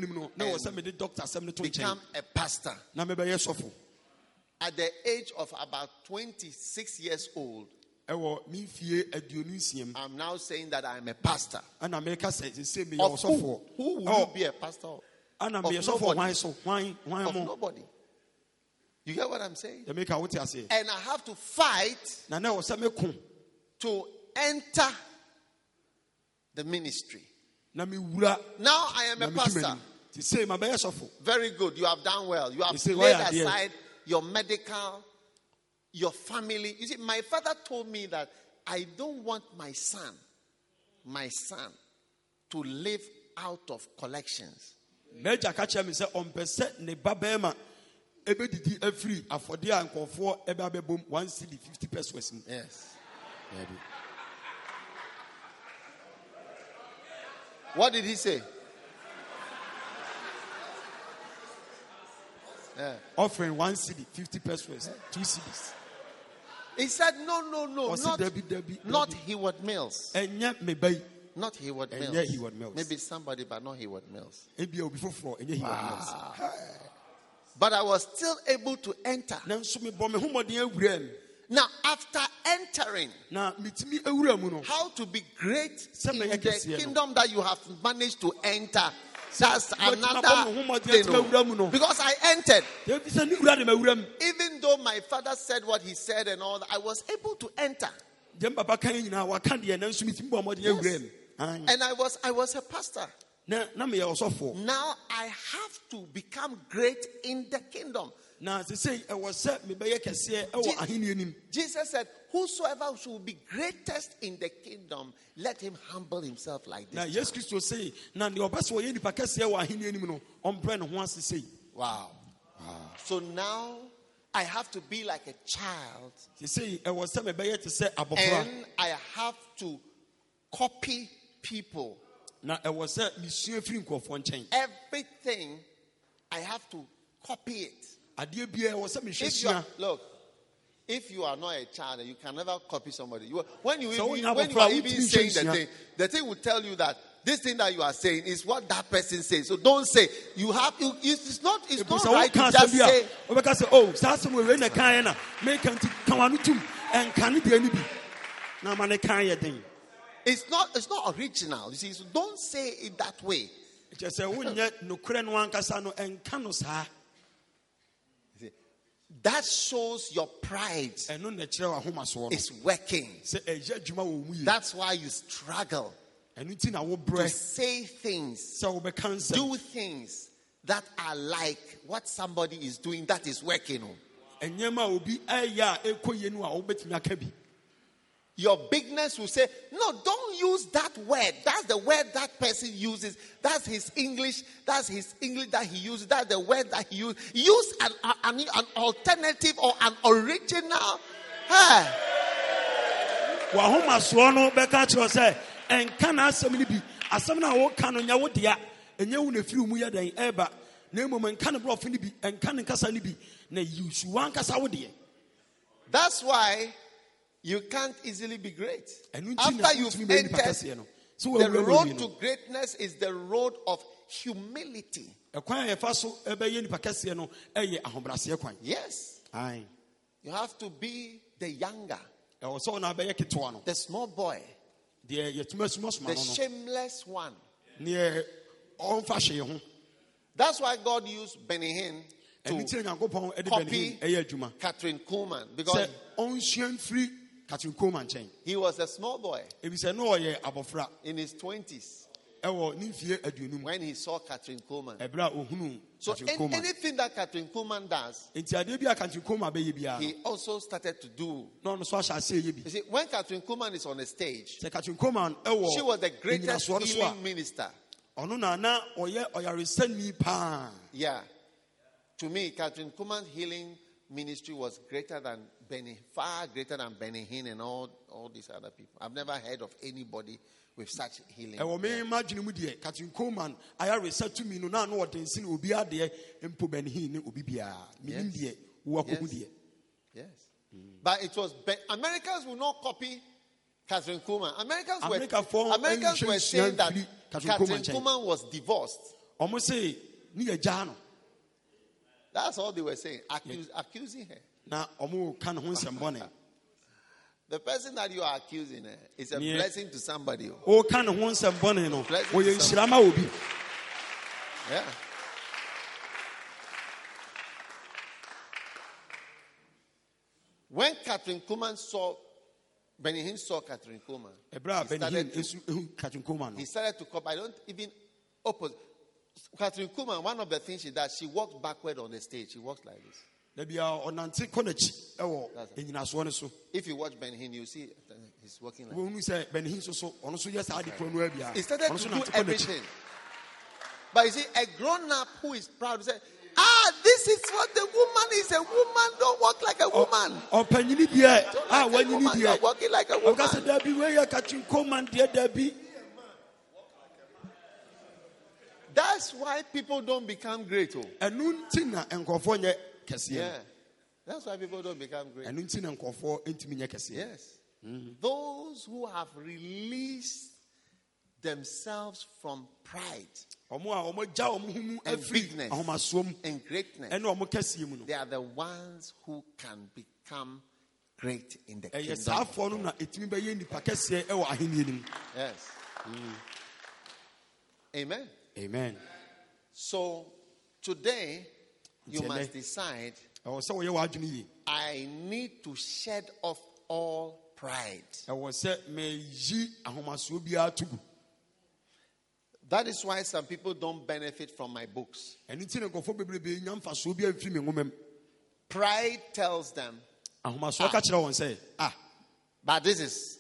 a pastor. At the age of about twenty-six years old, I'm now saying that I'm a pastor. Of who? Who will oh. you be a pastor of? Of nobody. Of nobody. You get what I'm saying? And I have to fight to enter the ministry. Now I am a pastor. Very good. You have done well. You have laid aside your medical, your family. You see, my father told me that I don't want my son, my son, to live out of collections. Yes. What did he say? Yeah. Offering one city, fifty pesos, yeah. two cities. He said, no, no, no, not, Debbie, Debbie, not Debbie. Hayward Mills. Not Hayward Mills. Maybe somebody, but not Hayward Mills. Wow. But I was still able to enter. Now, after entering, how to be great in the kingdom that you have managed to enter. That's another thing. Because I entered. Even though my father said what he said and all that, I was able to enter. Yes. And I was I was a pastor. Now I have to become great in the kingdom. Je- Jesus said, whosoever should be greatest in the kingdom, let him humble himself like this. Wow. Wow. So now I have to be like a child. And I have to copy people. Everything I have to copy it. If you are, look, if you are not a child, you can never copy somebody. You, when you, so even, when you are even saying the thing, the thing will tell you that this thing that you are saying is what that person says. So don't say you have. You, it's not. It's not right to just say. Oh, that's when we're in the Ghana. Make them come out and can it be any? Now, man, it's not. It's not original. You see, so don't say it that way. Just say, "Oh, no, no, one casano and canosa." That shows your pride is working. That's why you struggle to say things, do things that are like what somebody is doing that is working. Your bigness will say, no, don't use that word. That's the word that person uses. That's his English. That's his English that he uses. That's the word that he uses. Use an, an, an alternative or an original. Hey. That's why you can't easily be great. After you've entered, the road to greatness is the road of humility. Yes. Aye. You have to be the younger, the small boy, the shameless one. That's why God used Benny Hinn to copy Kathryn Kuhlman, because he was a small boy in his twenties when he saw Kathryn Kuhlman. So in, anything that Kathryn Kuhlman does, he also started to do. You see, when Kathryn Kuhlman is on the stage, she was the greatest healing minister. Yeah. To me, Kathryn Kuhlman's healing ministry was greater than Benny, far greater than Benny Hinn and all, all these other people. I've never heard of anybody with such healing. I imagine Kathryn Kuhlman, I research to me, no, no, what they see will be out there, and put Benny Hinn will be there. Yes. Yes. Yes. Mm. But it was, be- Americans will not copy Kathryn Kuhlman. Americans America were, Americans were saying that Kathryn Kuhlman, Kuhlman was divorced. Almost say, near Jano. That's all they were saying, accuse, yeah. accusing her. Now, the person that you are accusing her is a yeah. blessing to somebody. Oh, can one somebody no? Yeah. When Kathryn Kuhlman saw, Benny Hinn saw Kathryn Kuhlman, he started, to, he started to cop. I don't even oppose. Kathryn Kuhlman, one of the things she does, she walks backward on the stage. She walks like this. If you watch Benny Hinn, you see he's walking like this. Right. He started to do everything. But you see, a grown-up who is proud said, ah, this is what the woman is. A woman don't walk like a woman. Don't like a woman. You're walking like a woman. That's why people don't become great. Oh. Yeah. That's why people don't become great. Yes. Mm-hmm. Those who have released themselves from pride and bigness and greatness, they are the ones who can become great in the kingdom of God. Yes. Mm. Amen. Amen. So today you must decide, I need to shed off all pride. That is why some people don't benefit from my books. Pride tells them, ah, ah, but this is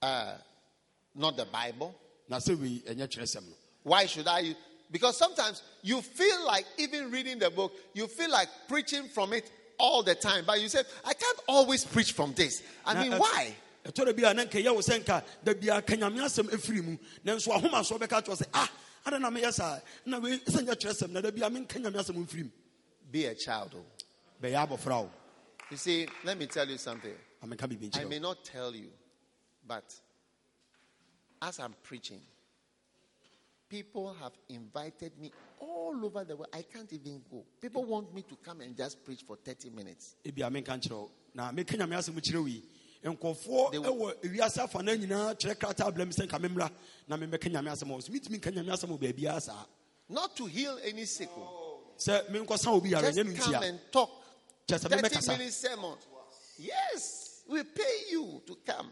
uh, not the Bible. Why should I use? Because sometimes you feel like even reading the book, you feel like preaching from it all the time. But you say, I can't always preach from this. I mean, why? Be a child. Oh. You see, let me tell you something. I may not tell you, but as I'm preaching, people have invited me all over the world. I can't even go. People want me to come and just preach for thirty minutes. They will, not to heal any sick. Oh. Just come and talk. thirty minute sermon. Yes, we pay you to come.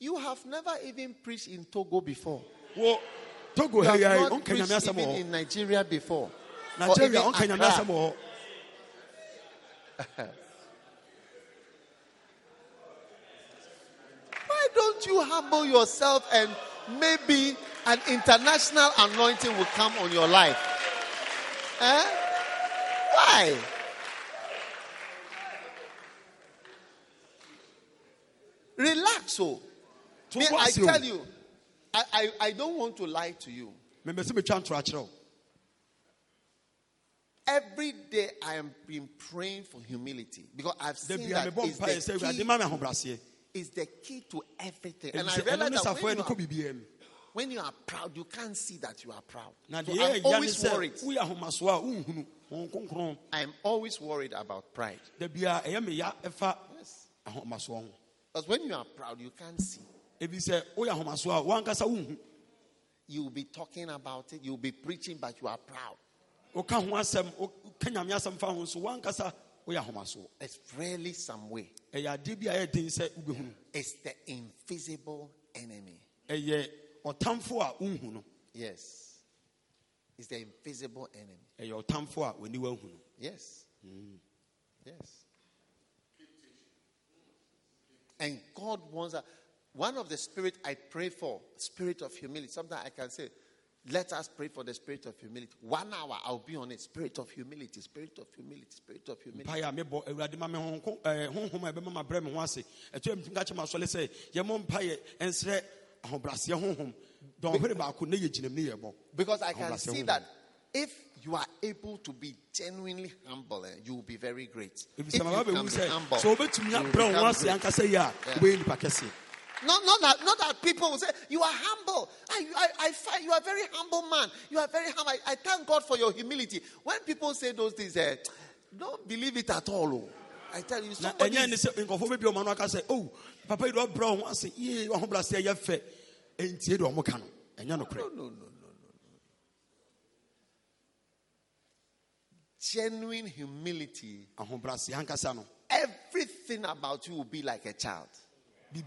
You have never even preached in Togo before. Well, Togo, you have hey, not hey, preached hey, even hey, in Nigeria before. Nigeria, or even Accra. Why don't you humble yourself and maybe an international anointing will come on your life? Eh? Why? Relax, oh. Me, I tell you, I, I, I don't want to lie to you. Every day I am been praying for humility because I've seen that is the, key, is the key to everything. And I realize that when you, are, when you are proud, you can't see that you are proud. So I'm always worried. I'm always worried about pride. Yes. Because when you are proud, you can't see. You will be talking about it. You will be preaching, but you are proud. It's really some way. Yeah. It's the invisible enemy. Yes. It's the invisible enemy. Yes. Mm. Yes. And God wants that. One of the spirit I pray for, spirit of humility. Sometimes I can say, Let us pray for the spirit of humility. One hour, I'll be on it. Spirit of humility, spirit of humility, spirit of humility. Because I can see that if you are able to be genuinely humble, you will be very great. If, if you can be humble, you will become great. Yeah. Not, not, that, not that people will say, you are humble. I, I, I find you are a very humble man. You are very humble. I, I thank God for your humility. When people say those things, uh, don't believe it at all. Oh. I tell you, somebody... Oh, Papa, you are brown. I say, yeah, I'm humble. I say, yeah, fair. No, no, no, no, no. Genuine humility. Everything about you will be like a child.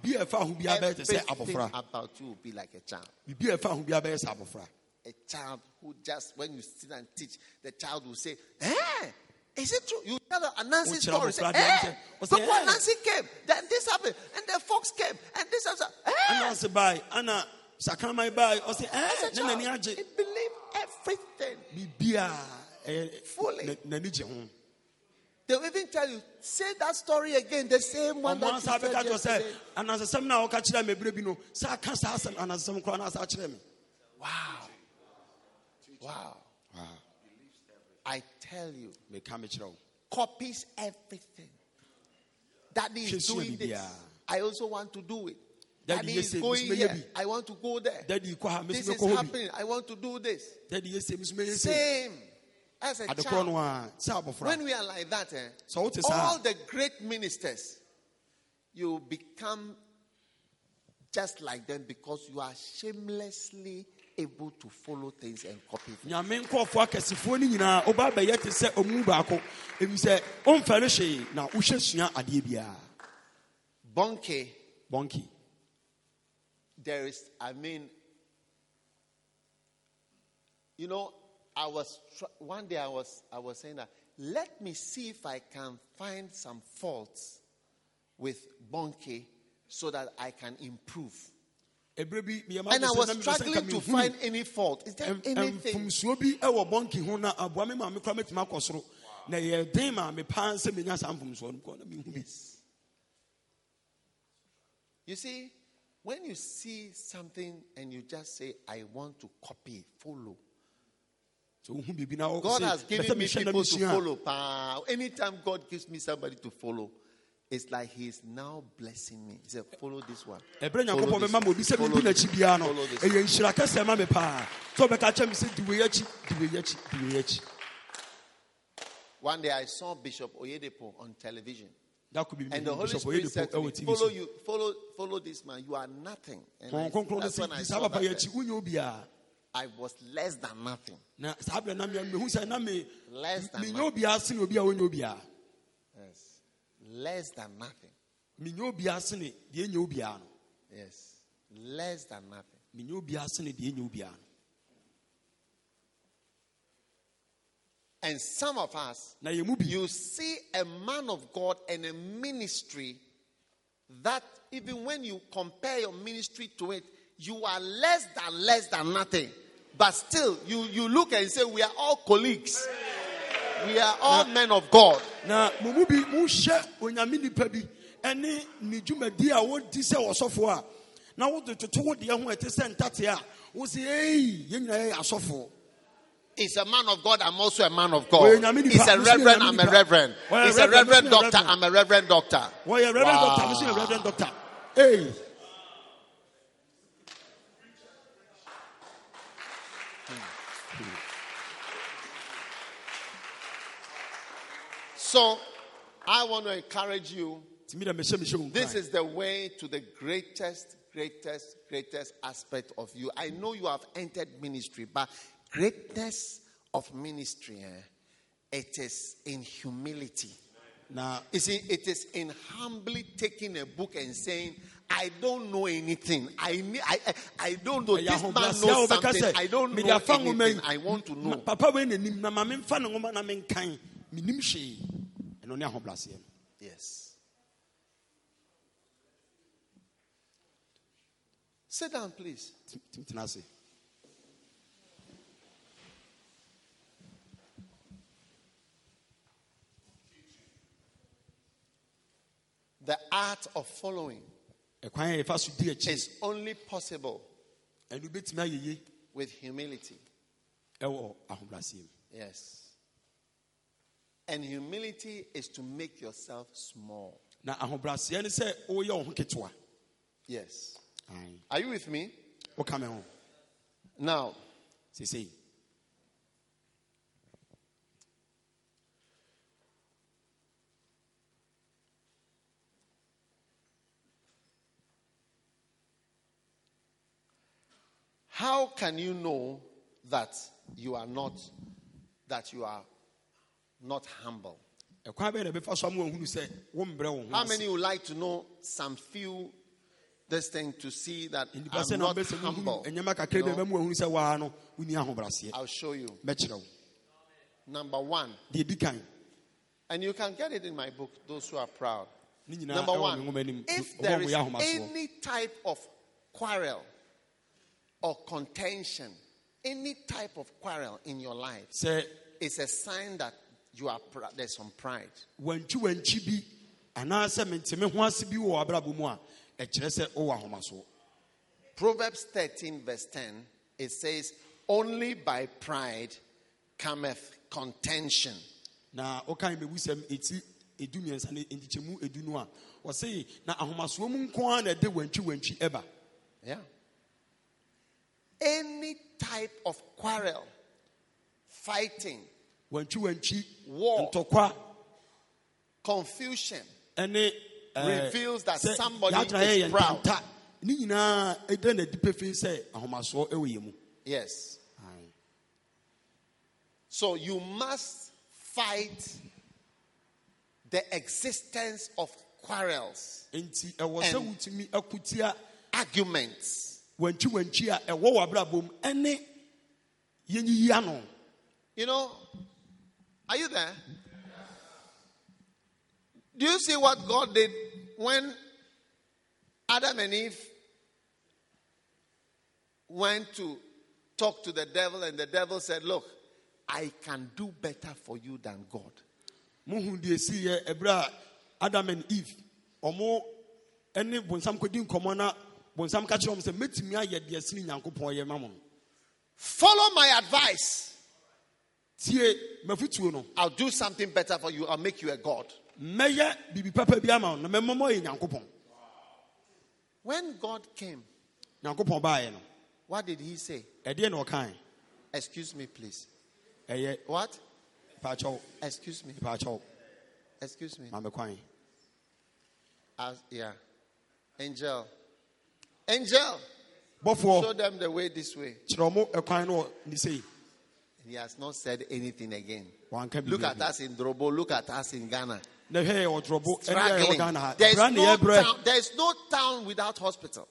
Everything about you will be like a child. A child who just, when you sit and teach, the child will say, hey, is it true? You tell a Nancy story. Say, hey, look what Nancy came. Then this happened. And the fox came. And this happened. Hey. Anna, I say, hey. It believed everything. Fully. They'll even tell you, say that story again, the same one that you said yesterday. Wow. Wow. Wow. I tell you, copies everything. Daddy is doing this. I also want to do it. Daddy is going here. I want to go there. This is happening. I want to do this. Same. As a child, when we are like that, eh, so all the great ministers, you become just like them because you are shamelessly able to follow things and copy things. Bonke, Bonke. There is, I mean, you know, I was one day I was I was saying that let me see if I can find some faults with Bonke so that I can improve. And I was struggling to find any fault. Is there anything? Yes. You see, when you see something and you just say, I want to copy, follow. God has given me people to follow. Anytime God gives me somebody to follow, it's like He is now blessing me. He said, follow this one. Follow this one. Follow this one. Follow this one. Follow this one. One day I saw Bishop Oyedepo on television. That could be and the Holy Bishop Spirit said to me, follow, you, follow, follow this man. You are nothing. And I, that's when I saw that. I was less than nothing. Less than nothing. Less than nothing. Yes. Less than nothing. Yes. Less than nothing. And some of us, you see a man of God and a ministry that even when you compare your ministry to it, you are less than less than nothing. But still, you, you look and say, we are all colleagues. We are all now, men of God. Now, it's a man of God, I'm also a man of God. It's a reverend, I'm a reverend. It's a reverend doctor, I'm a reverend doctor. Wow. Hey. So, I want to encourage you. This is the way to the greatest, greatest, greatest aspect of you. I know you have entered ministry, but greatness of ministry, eh, it is in humility. Now, you see, it is in humbly taking a book and saying, I don't know anything. I I, I, I don't know. This man knows something. I don't know anything. I want to know. Yes. Sit down, please. path of following is only possible with humility. Yes. And humility is to make yourself small. Yes. Are you with me? Now, how can you know that you are not, that you are not humble? How many would like to know some few this thing to see that I'm not humble? You know? I'll show you. Number one. And you can get it in my book, Those Who Are Proud. Number one. If there is any type of quarrel or contention, any type of quarrel in your life, it's a sign that you are pr- there's some pride. Proverbs thirteen verse ten, it says, only by pride cometh contention. Yeah. Any type of quarrel, fighting, war, confusion, reveals that somebody is proud. Yes. So you must fight the existence of quarrels and arguments. You know, are you there? Do you see what God did when Adam and Eve went to talk to the devil and the devil said, look, I can do better for you than God. Adam and Eve. Follow my advice. I'll do something better for you. I'll make you a god. When God came, what did he say? Excuse me, please. What? Excuse me. Excuse me. As, yeah. Angel. Angel. Show them the way this way. He has not said anything again. Look at us in Drobo. Look at us in Ghana. Struggling. There's no town, there's no town without hospital.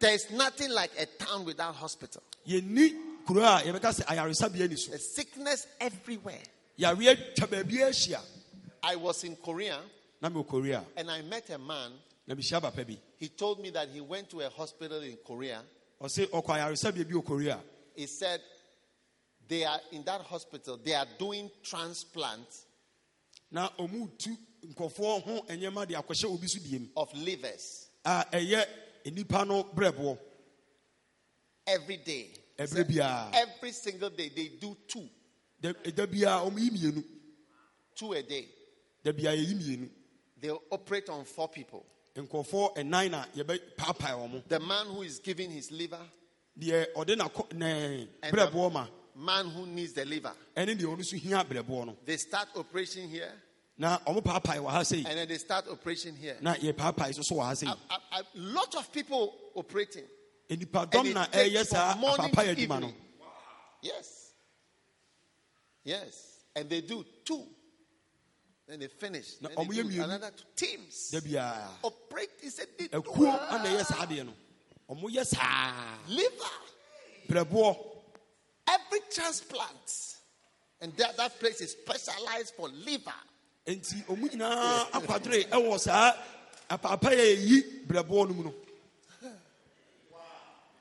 There's nothing like a town without hospital. There's sickness everywhere. I was in Korea. And I met a man. He told me that he went to a hospital in Korea. He said they are in that hospital, they are doing transplants of livers every day. Every, every single day they do two. Two a day. They operate on four people. The man who is giving his liver, and the man who needs the liver. They start operation here. And then they start operation here. A, a, a lot of people operating. And it takes from morning to evening. Yes. Yes. And they do two. Then they finish. Then they do another two teams. Operate. He said they do. Liver. Every transplant. And that, that place is specialized for liver.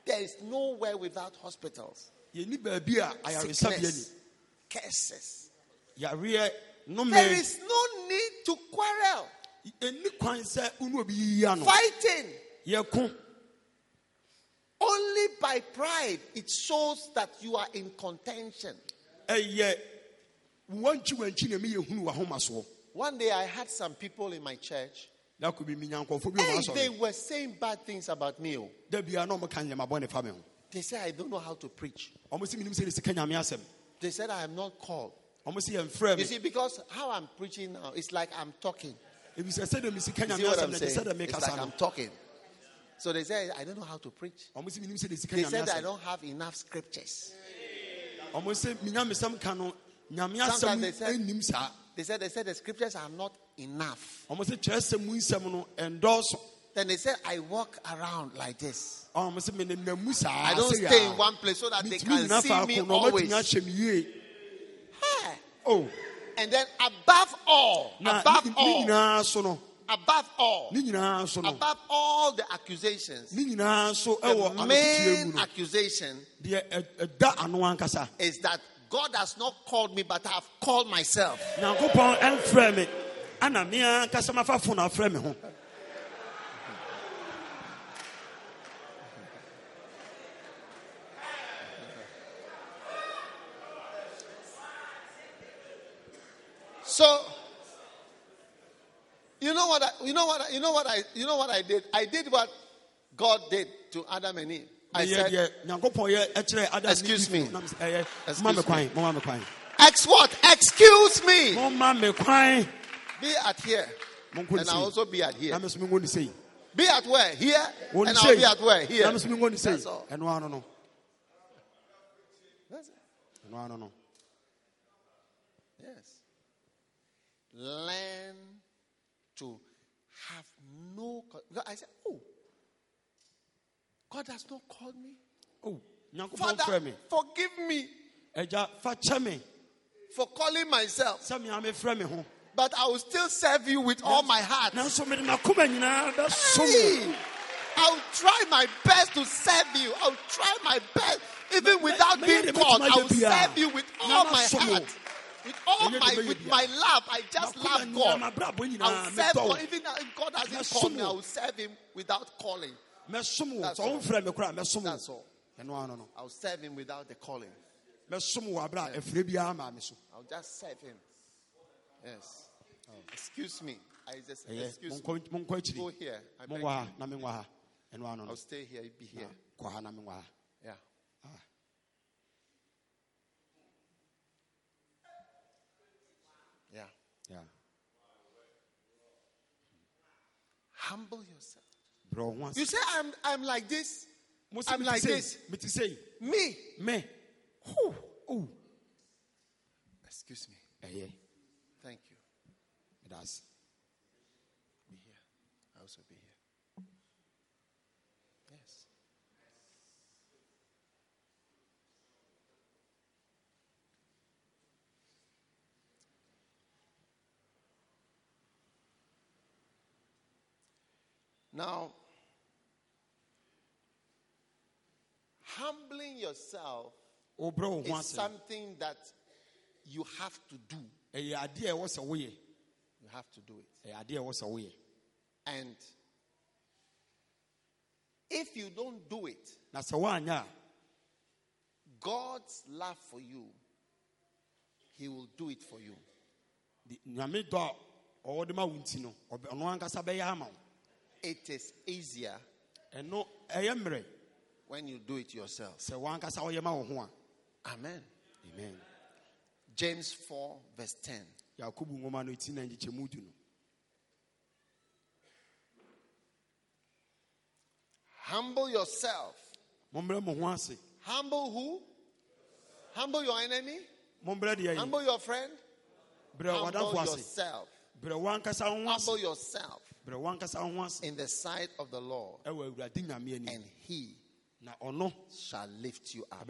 There is nowhere without hospitals. Sickness. Curses. There is no need to quarrel. Fighting. Only by pride it shows that you are in contention. One day I had some people in my church. Hey, they were saying bad things about me. They said, I don't know how to preach. They said, I am not called. You see, because how I'm preaching now, it's like I'm talking. You see what I'm saying? It's like I'm talking. So they said, I don't know how to preach. They said, I don't have enough scriptures. Sometimes they said, They said, they said the scriptures are not enough. Then they said, I walk around like this. I don't stay in one place so that they can see me always. Hey. Oh. And then above all, above all, above all, above all the accusations, the main accusation is that God has not called me, but I have called myself. So, you know what? I, you know what? I, you know what? I you know what I did? I did what God did to Adam and Eve. I said, excuse me. Excuse me. Ex what? Excuse me. Be at here. And I'll also be at here. Be at where? Here. And I'll be at where? Here. That's all. That's it. Yes. Learn to have no... I said, oh. God has not called me. Oh, Father, forgive me for calling myself. But I will still serve you with all my heart. Hey, I will try my best to serve you. I will try my best. Even without being called, I will serve you with all my heart. With all my, with my love, I just love God. I will serve God. Even if God hasn't called me, I will serve him without calling. That's all. That's all. I'll serve him without the calling. I'll just serve him. Yes. Oh. Excuse me. I just, excuse me. Go here. I I'll stay here. Be here. Yeah. Yeah. Yeah. Humble yourself. You say I'm I'm like this. I'm like this. Me. Me. Who? Oh. Excuse me. Thank you. It does. Be here. I also be here. Yes. Now, humbling yourself oh, bro, is something that you have to do. You have to do it. And if you don't do it, God's love for you, he will do it for you. It is easier when you do it yourself. Amen. Amen. James four verse ten. Humble yourself. Humble who? Humble your enemy? Humble your friend? Humble yourself. Humble yourself in the sight of the Lord, and he shall lift you up.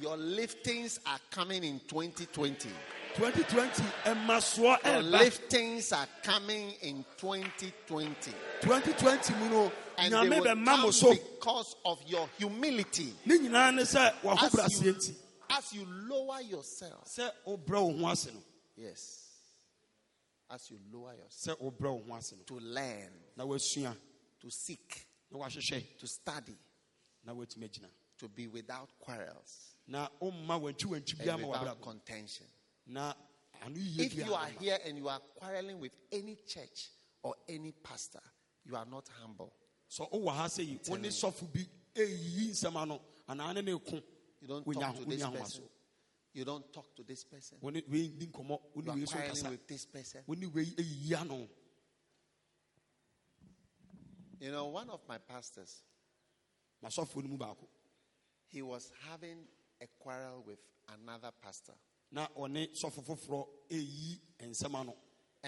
Your liftings are coming in twenty twenty. twenty twenty. Your liftings are coming in twenty twenty. twenty twenty. And they will come because of your humility. As you, as you lower yourself. Yes. as you lower yourself to learn, to seek, to study, to be without quarrels and without contention. If you are here and you are quarreling with any church or any pastor, you are not humble. So you don't talk to this person. You don't talk to this person. You are quarreling with this person. You know, one of my pastors, he was having a quarrel with another pastor. And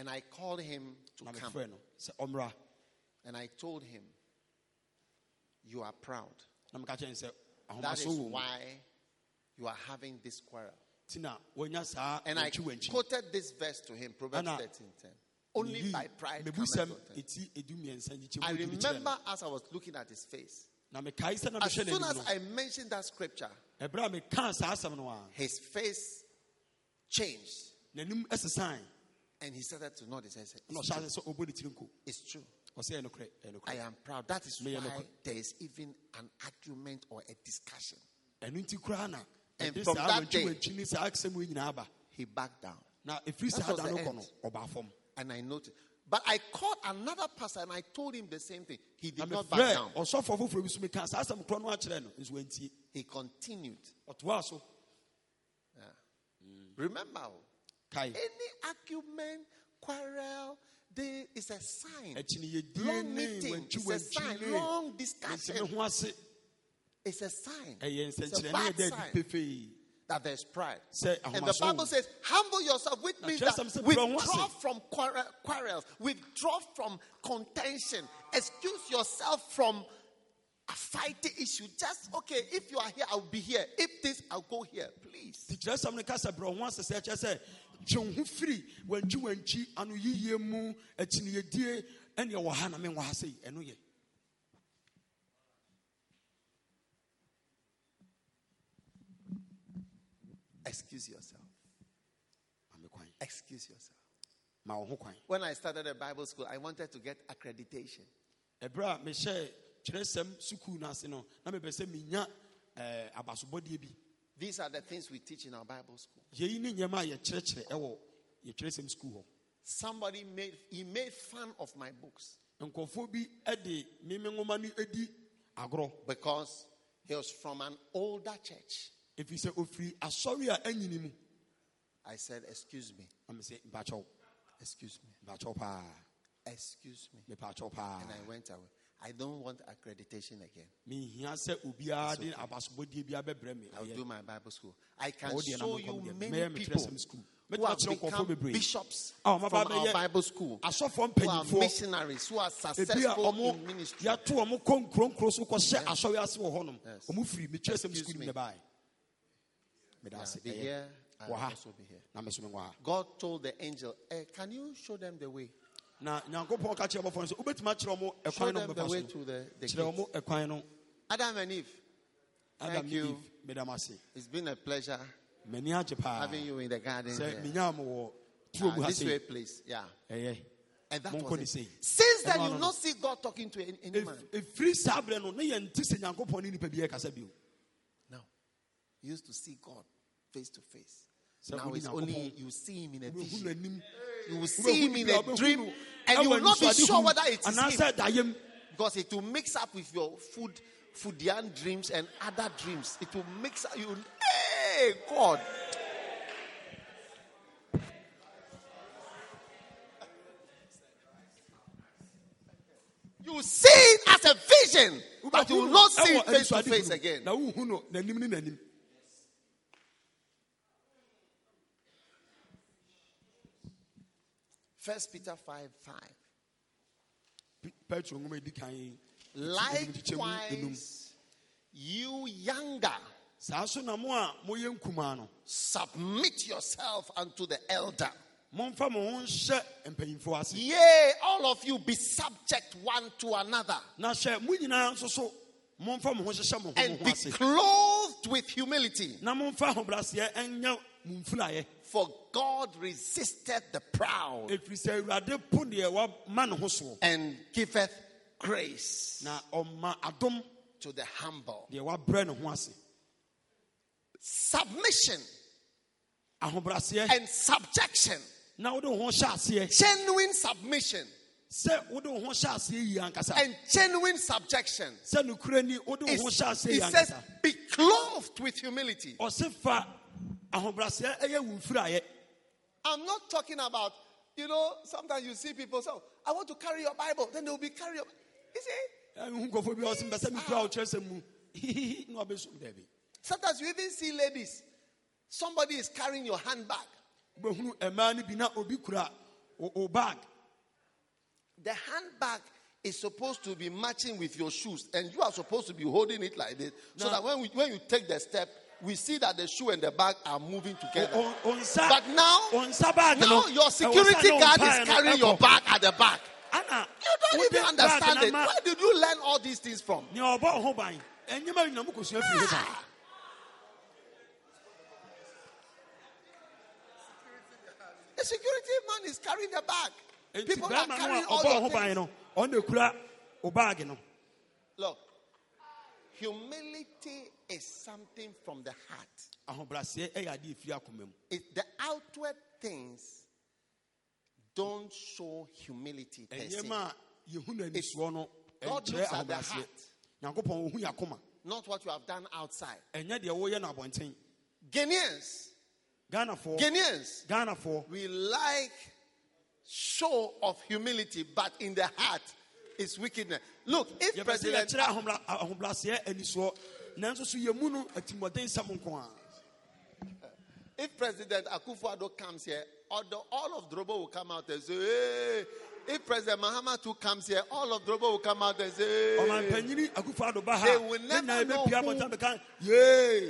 I called him to come. And I told him, you are proud. That is why you are having this quarrel. And I quoted this verse to him, Proverbs thirteen ten. Only by pride. I remember as I was looking at his face, as soon as I mentioned that scripture, his face changed. And he started to notice. I said, it's true. It's true. I am proud. That is why there is even an argument or a discussion. And from that day, he backed down. Now, if we that was the end. And I noticed. But I called another pastor and I told him the same thing. He did not back down. He continued. Yeah. Remember, any argument, quarrel, they, it's a sign. Long meeting, it's a sign. Long discussion, it's a sign. It's a bad sign that there's pride. And the Bible says, humble yourself, which means that withdraw from quarrel, quarrels, withdraw from contention, excuse yourself from a fighting issue. Just, okay, if you are here, I'll be here. If this, I'll go here. Please. Excuse yourself. Excuse yourself. When I started a Bible school, I wanted to get accreditation. These are the things we teach in our Bible school. Somebody made he made fun of my books because he was from an older church. If you say I said, excuse me. Excuse me. Excuse me. And I went away. I don't want accreditation again. Okay. I'll do my Bible school. I can show you many people who have become bishops from our Bible school, who are missionaries, who are successful in ministry. Yes. Yes. Excuse me. Yeah, be here, I also be here. God told the angel, eh, can you show them the way? Show them the way to the, the gate. Adam and Eve, thank Adam you. Eve. It's been a pleasure having you in the garden here. Uh, this way, please. Yeah. And that was it. Since then, you not see God talking to any, any man. No. You used to see God face to face. Now it's only you see him in a vision. You will see him in a dream and you will not be sure whether it is him. Because it will mix up with your food, foodian dreams and other dreams. It will mix up. You, hey, God. You see it as a vision, but you will not see it face to face again. First Peter five five. Likewise, you younger, submit yourself unto the elder. Yea, all of you be subject one to another. And be clothed with humility. For God resisted the proud and giveth grace to the humble. Submission and subjection. Genuine submission and genuine subjection. It's, it says, be clothed with humility. I'm not talking about, you know, sometimes you see people say, I want to carry your Bible. Then they'll be carrying your Bible. You see? Sometimes you even see ladies. Somebody is carrying your handbag. The handbag is supposed to be matching with your shoes, and you are supposed to be holding it like this, so now, that when we, when you take the step, we see that the shoe and the bag are moving together. On, on, but now, on, now your security on, guard is carrying your bag at the back. Anna, you don't even understand it. Where did you learn all these things from? Ah. The security man is carrying the bag. People are carrying all the things. Look, humility is something from the heart. It, the outward things don't show humility. It's, God looks at the heart, not what you have done outside. Ghanaians. Ghana for, Ghanaians, Ghana for, we like show of humility, but in the heart it's wickedness. Look, if yeah, President, if President Akufo-Addo comes here, all of Drobo will come out and say, hey. If President Mahama too comes here, all of Drobo will come out and say, hey. They will never know who. Yes.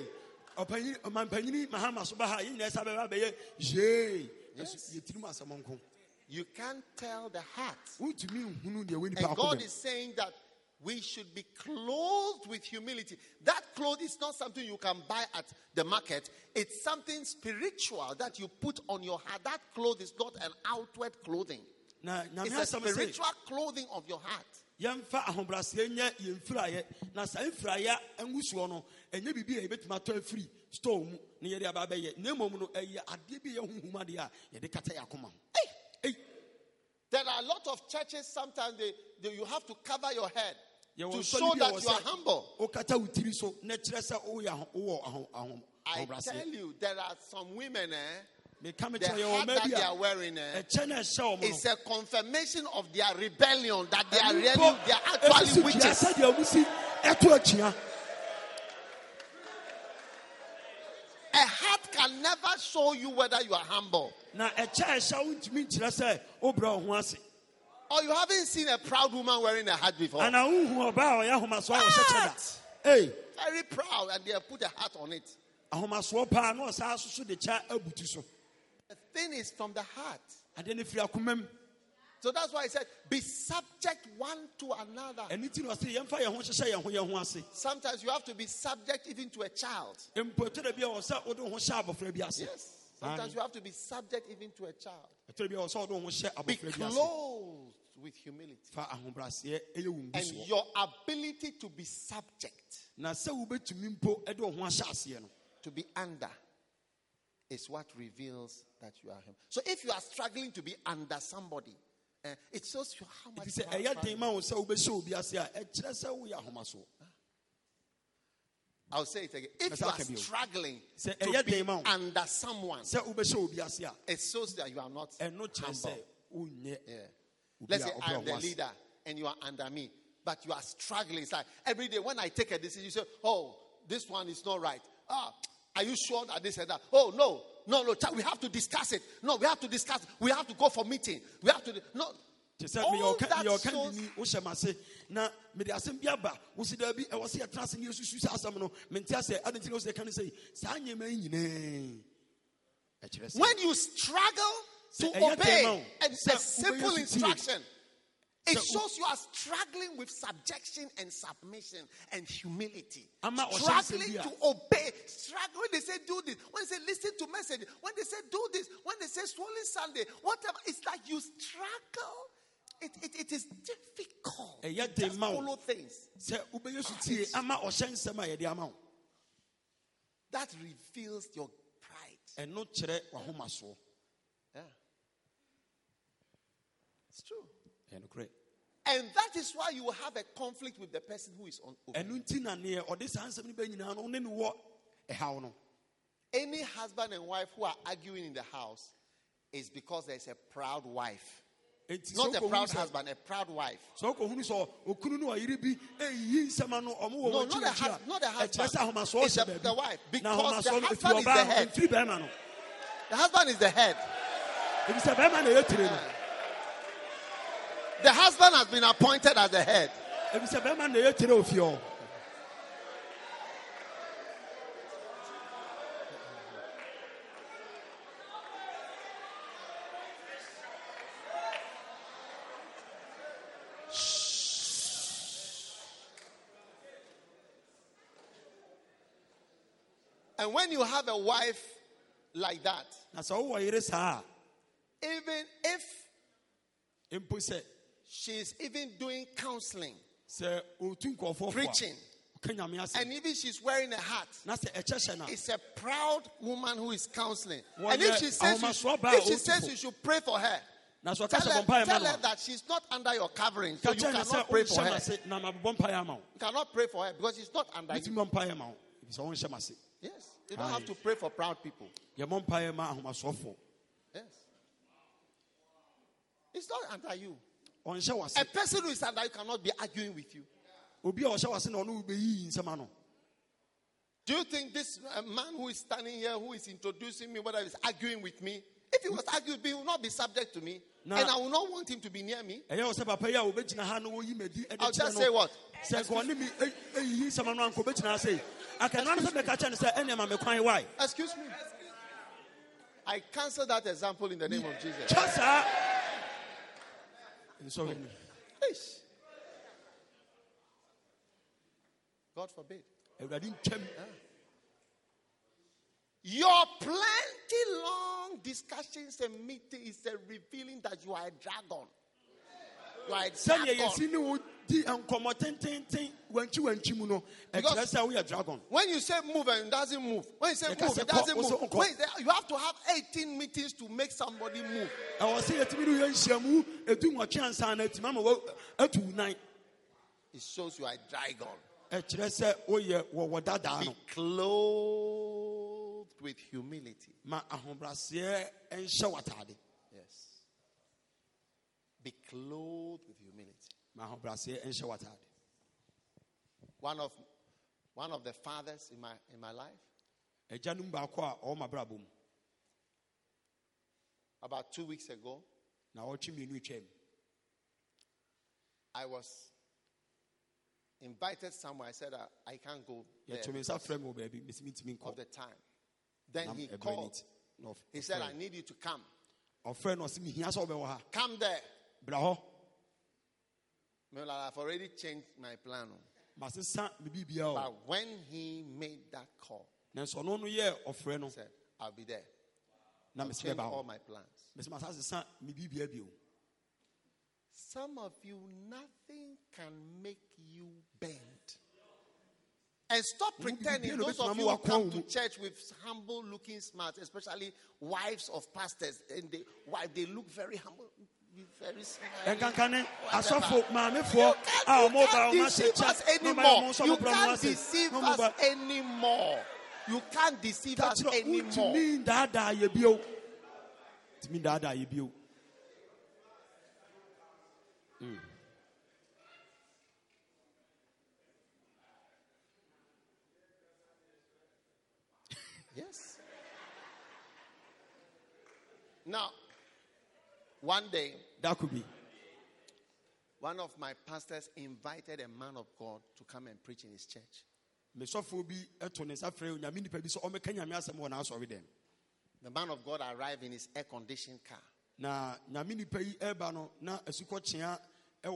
You can't tell the heart. And God is saying that we should be clothed with humility. That cloth is not something you can buy at the market. It's something spiritual that you put on your heart. That cloth is not an outward clothing. It's a spiritual clothing of your heart. Hey. There are a lot of churches sometimes they, they you have to cover your head to show that you are humble. I tell you, there are some women, eh? The hat that they are wearing eh, is a confirmation of their rebellion, that they are, really, they are actually witches. A hat can never show you whether you are humble. Or you haven't seen a proud woman wearing a hat before. Hat. Hey. Very proud, and they have put a hat on it. The thing is from the heart. So that's why I said, be subject one to another. Sometimes you have to be subject even to a child. Yes. Sometimes you have to be subject even to a child. Be clothed with humility. And your ability to be subject, to be under, is what reveals that you are him. So if you are struggling to be under somebody, uh, it shows you how much you are. I'll say it again. If you are struggling to be under someone, it shows that you are not humble. Yeah. Let's say I am the leader and you are under me, but you are struggling. It's like every day when I take a decision, you say, oh, this one is not right. Ah, are you sure that this and that? Oh, no, no, no, we have to discuss it. No, we have to discuss it. We have to go for meeting. We have to, no. All that shows. When you struggle to obey a simple instruction, It shows you are struggling with subjection and submission and humility. Struggling to obey. Struggling when they say do this. When they say listen to message. When they say do this. When they say swollen Sunday. Whatever. It's like you struggle. It, it, it is difficult to just follow things. That reveals your pride. Yeah. It's true. And that is why you will have a conflict with the person who is on over. Any husband and wife who are arguing in the house is because there's a proud wife. It's not a proud husband, a proud wife. No, not a, hus- not a husband. It's a, the wife. Because the husband is the head. The husband is the head. Yeah. The husband has been appointed as the head. And when you have a wife like that, even if she's even doing counseling, preaching, and even she's wearing a hat, it's a proud woman who is counseling. And if she says you should, if she says you should pray for her, tell her, tell her that she's not under your covering, so you cannot pray for her. You cannot pray for her because she's not under you. Yes. You don't have to pray for proud people. Yes. It's not under you. A person who is under you cannot be arguing with you. Do you think this uh, man who is standing here, who is introducing me, whether he's arguing with me? If he was arguing with me, he will not be subject to me. Nah. And I will not want him to be near me. I'll just say what? Excuse me. I cancel that example in the name of Jesus. Sorry. God forbid. Yeah. Your plenty long discussions and meetings is a revealing that you are a dragon. You are a dragon. Because when you say move and it doesn't move, when you say move, it doesn't move. When you, say, you have to have eighteen meetings to make somebody move. It shows you are a dragon. Be clothed with humility. Yes. Be clothed with humility. One of one of the fathers in my in my life. About two weeks ago, I was invited somewhere. I said uh, I can't go there of the time. Then he called. He said, "I need you to come. Come there." Well, I've already changed my plan. But when he made that call, he said, I'll be there. I'll change all my plans. Some of you, nothing can make you bend. And stop pretending. Those of you who come to church with humble looking smiles, especially wives of pastors, and they, why they look very humble. Very you can't deceive us anymore. You can't deceive us anymore. You can't deceive us anymore. Mm. Yes. Now, one day, that could be. One of my pastors invited a man of God to come and preach in his church. The man of God arrived in his air-conditioned car. Hey.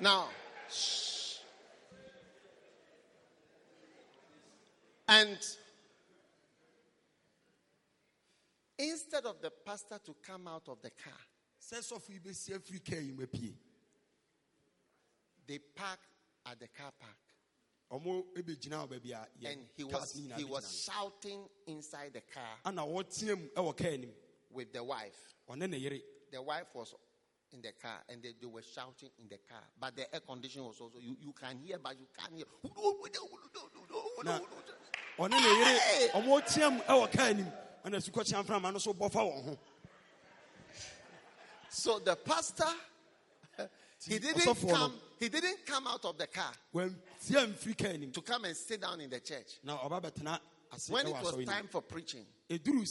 Now, shh. And instead of the pastor to come out of the car, they parked at the car park. And he was, he was shouting inside the car with the wife. The wife was in the car, and they, they were shouting in the car. But the air conditioning was also, you, you can hear, but you can't hear. Hey! So the pastor, he didn't come, he didn't come out of the car to come and sit down in the church. When it was time for preaching, he came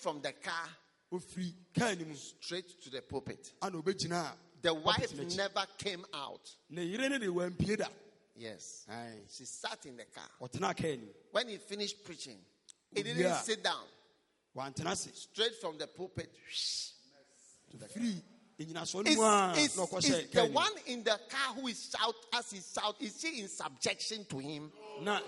from the car straight to the pulpit. The wife never came out. Yes. She sat in the car. When he finished preaching, he didn't sit down. Straight from the pulpit. To the car. It's, it's, it's the one in the car who is shout as he shout. Is she in subjection to him? The,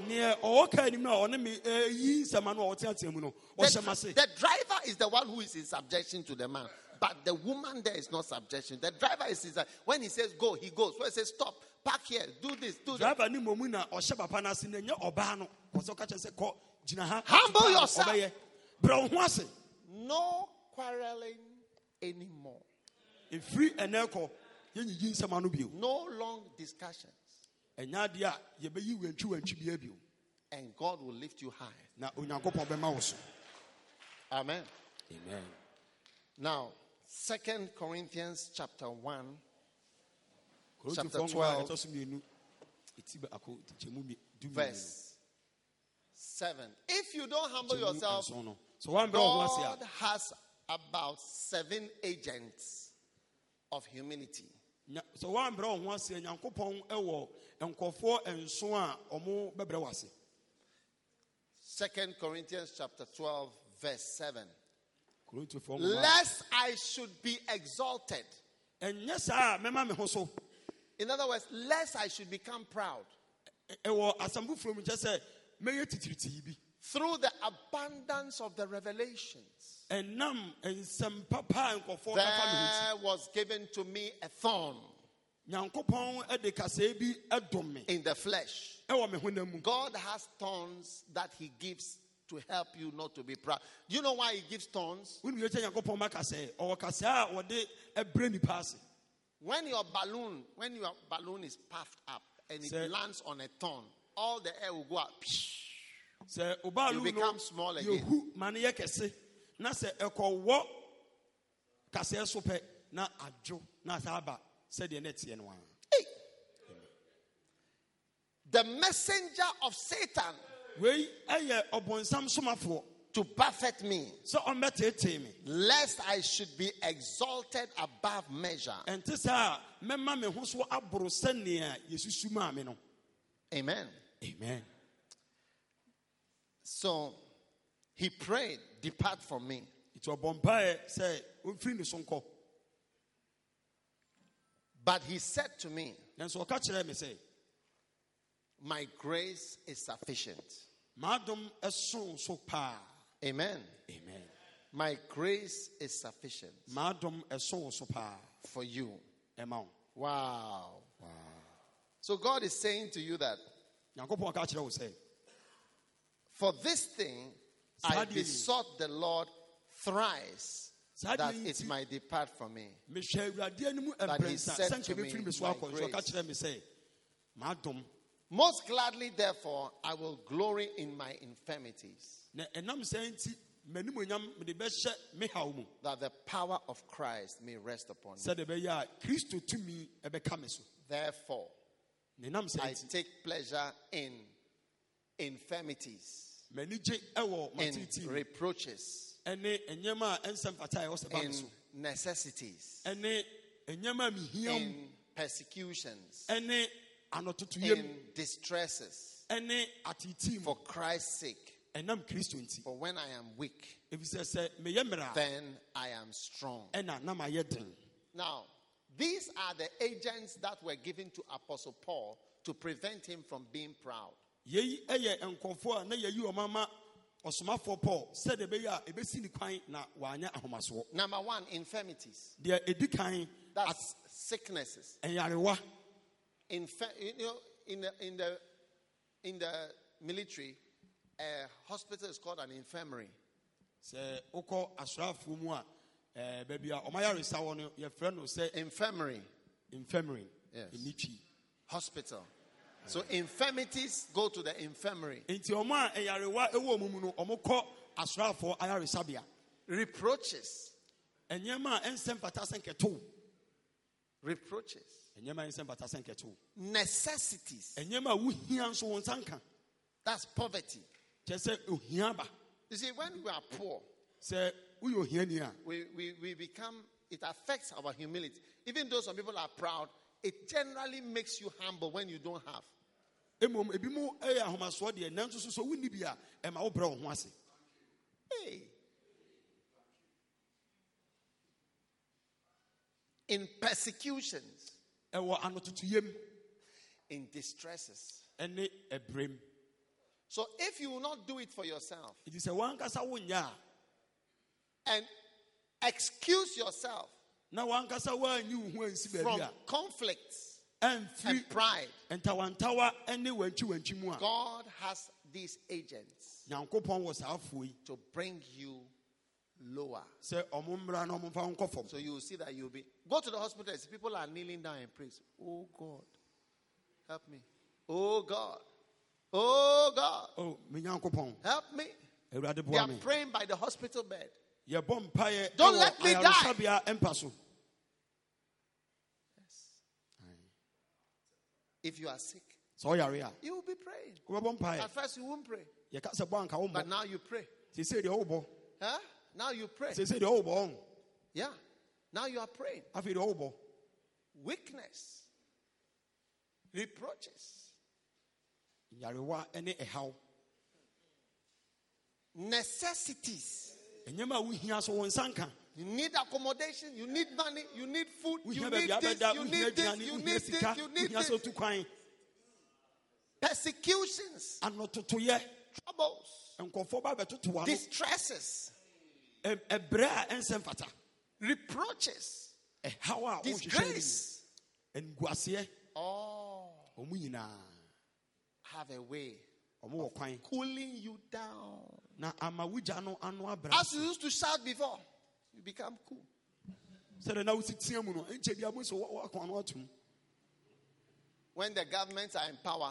the driver is the one who is in subjection to the man, but the woman there is not subjection. The driver is, is uh, when he says go, he goes. When he says stop, park here, do this, do that. Humble yourself. No quarreling anymore. No long discussions. And God will lift you high. Amen. Amen. Now, Second Corinthians chapter one, chapter twelve, verse seven. If you don't humble yourself, God has about seven agents of humility. So one bro wants to ewo enkofo enso a omo bebrewase. Second Corinthians chapter twelve verse seven. Lest I should be exalted. In other words, lest I should become proud. Through the abundance of the revelations, there was given to me a thorn in the flesh. God has thorns that he gives to help you not to be proud. Do you know why he gives thorns? When your balloon, when your balloon is puffed up and it lands on a thorn, all the air will go up. You become small again. Hey. The messenger of Satan to buffet me, lest I should be exalted above measure. Amen. Amen. So he prayed, depart from me. But he said to me, my grace is sufficient. Amen. Amen. My grace is sufficient for you. Wow. Wow. So God is saying to you that for this thing I besought the Lord thrice that it might depart from me. But he said to me, my grace. Most gladly, therefore, I will glory in my infirmities, that the power of Christ may rest upon me. Therefore, I take pleasure in infirmities, in reproaches, in necessities, in persecutions, in distresses, for Christ's sake. For when I am weak, then I am strong. Now, these are the agents that were given to Apostle Paul to prevent him from being proud. Number one, infirmities. That's sicknesses. Infer- you know, in the in the in the military, a hospital is called an infirmary. Infirmary. Infirmary. Yes. Hospital. So infirmities go to the infirmary. Reproaches. Reproaches. Necessities. That's poverty. You see, when we are poor, we, we, we become, it affects our humility. Even though some people are proud, it generally makes you humble when you don't have. Hey. In persecutions, in distresses. So if you will not do it for yourself and excuse yourself from conflicts and, and pride, God has these agents to bring you lower. So you will see that you'll be. Go to the hospital. People are kneeling down and praise. Oh God, help me. Oh God. Oh God. Oh, help me. They are praying by the hospital bed. Don't let me die. Yes. If you are sick, you will be praying. At first you won't pray. But now you pray. Huh? Now you pray. Yeah. Now you are praying. Weakness. Reproaches. Necessities. You need accommodation. You need money. You need food. You need this. You need this. You need this. You need this. Persecutions. Troubles. Distresses. Reproaches. Disgrace. All have a way of cooling you down. As you used to shout before, you become cool. When the governments are in power,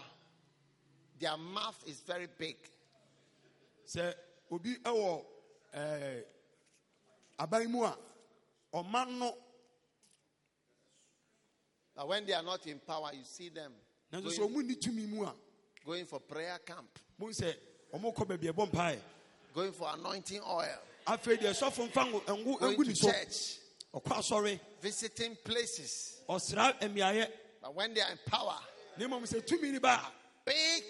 their mouth is very big. But when they are not in power, you see them going, going for prayer camp, going for anointing oil, going to church, visiting places. But when they are in power, big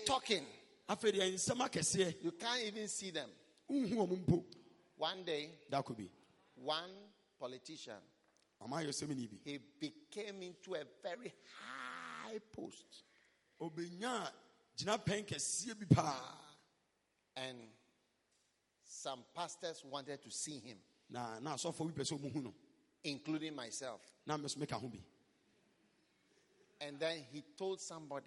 talking, you can't even see them. One day, that could be one politician. He became into a very high post. And some pastors wanted to see him, including myself. And then he told somebody,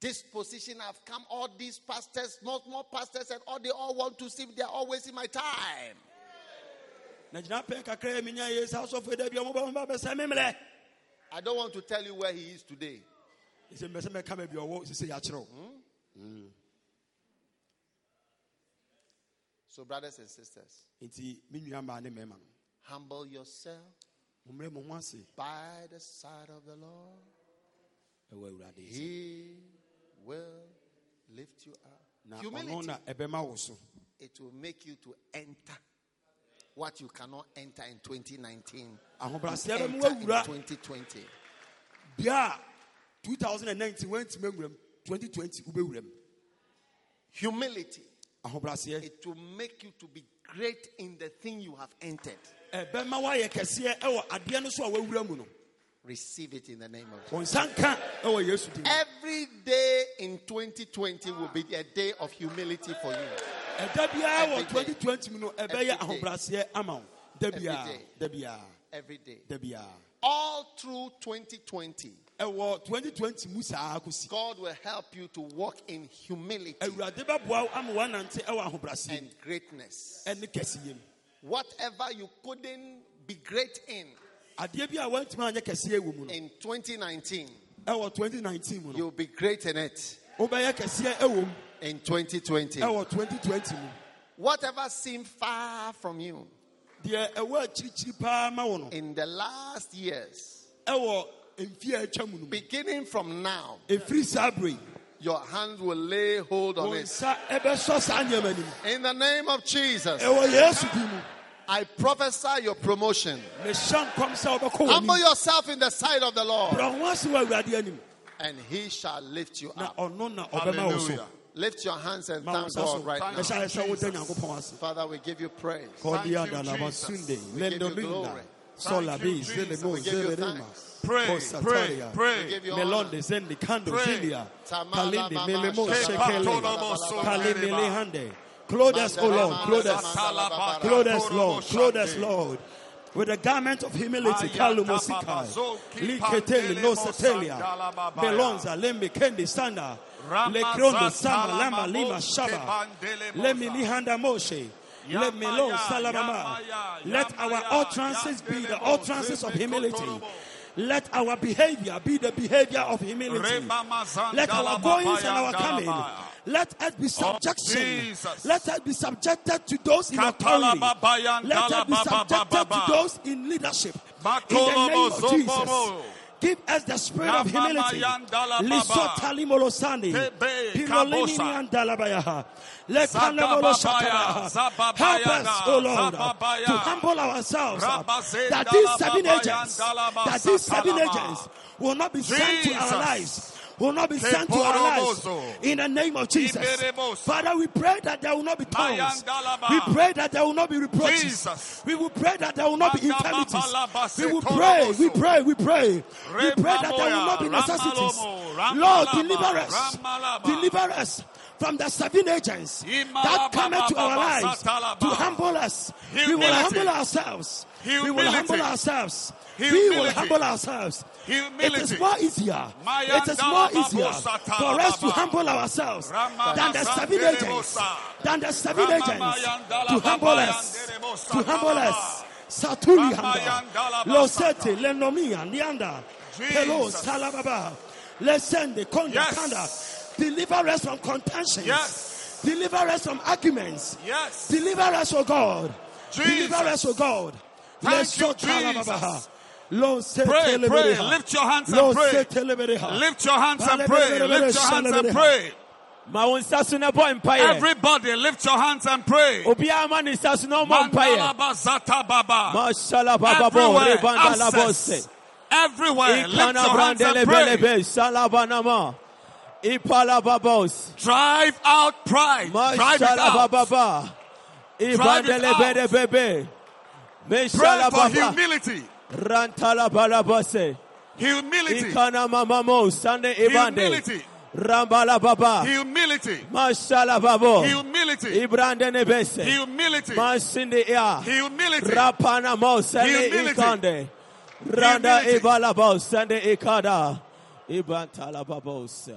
"This position I've come, all these pastors, not more pastors, and all they all want to see, they're all wasting my time." I don't want to tell you where he is today. Hmm? Mm. So, brothers and sisters, humble yourself by the side of the Lord. He will lift you up. Humility it will make you to enter what you cannot enter in twenty nineteen. Enter in twenty twenty. twenty nineteen, twenty twenty. Humility. It will make you to be great in the thing you have entered. Receive it in the name of Jesus. Every day in twenty twenty will be a day of humility for you. Every day. Every day. Every day. All through twenty twenty, God will help you to walk in humility and greatness. Whatever you couldn't be great in, in twenty nineteen, you'll be great in it. In twenty twenty, whatever seemed far from you, in the last years, beginning from now, your hand will lay hold on it. In the name of Jesus, I prophesy your promotion. Humble yourself in the sight of the Lord, and he shall lift you up. Hallelujah. Lift your hands and thank God right now. Jesus. Father, we give you praise. Thank you, Jesus. We give you glory. Thank you, Jesus. We give you thanks. Pray, pray, pray. We give you honor. Pray. Clothe us, O Lord. Clothe us. Clothe us, Lord. Clothe us, Lord. With a garment of humility, Kalumosika, Liketeli, no Satelia, Belonza, Lembi, Kendi, Sanda, Lekrondo, Sama, Lama, Lima, Shaba, Lemi, Lihanda, Moshe, Lemelo, Salamama. Let our utterances be the utterances of humility. Let our behavior be the behavior of humility. Let our goings and our coming. Let us be subjection. Let us be subjected to those in authority. Let us be subjected to those in leadership. In the name of Jesus. Give us the spirit of humility. Help us, O Lord, to humble ourselves, that these seven agents, that these seven agents will not be sent to our lives. Will not be sent to our lives in the name of Jesus. Father, we pray that there will not be tongues. We pray that there will not be reproaches. We will pray that there will not be infirmities. We will pray, we pray, we pray. We pray that there will not be necessities. Lord, deliver us. Deliver us from the seven agents that come into our lives to humble us. We will humble ourselves. We will humble ourselves. We will humble ourselves. Humility. It is more easier. It is more easier for us to humble ourselves than the seven agents, than the seven agents to humble us, to humble us. Satuli handa, losete lenomia nianda, hello salababa, lesende konda kanda. Deliver us from contentions. Deliver us from arguments. Deliver us, O God. Deliver us, O God. Leso talababa. Lord, pray, pray, lift your hands and pray. Lift your hands and pray. Lift your hands and pray. Everybody, lift your hands and pray. Everywhere, access. Everywhere, lift your hands and pray. Drive out pride. Drive it out. Drive it out. Pray for humility. Rantala balabase. Humility. Humility. Rambala baba. Humility. Mashala babo. Humility. Ibrande nebese. Humility. Masinde ya. Humility. Rapana mosende ikande. Randa ibalabos sende ikada. Ibantala babos.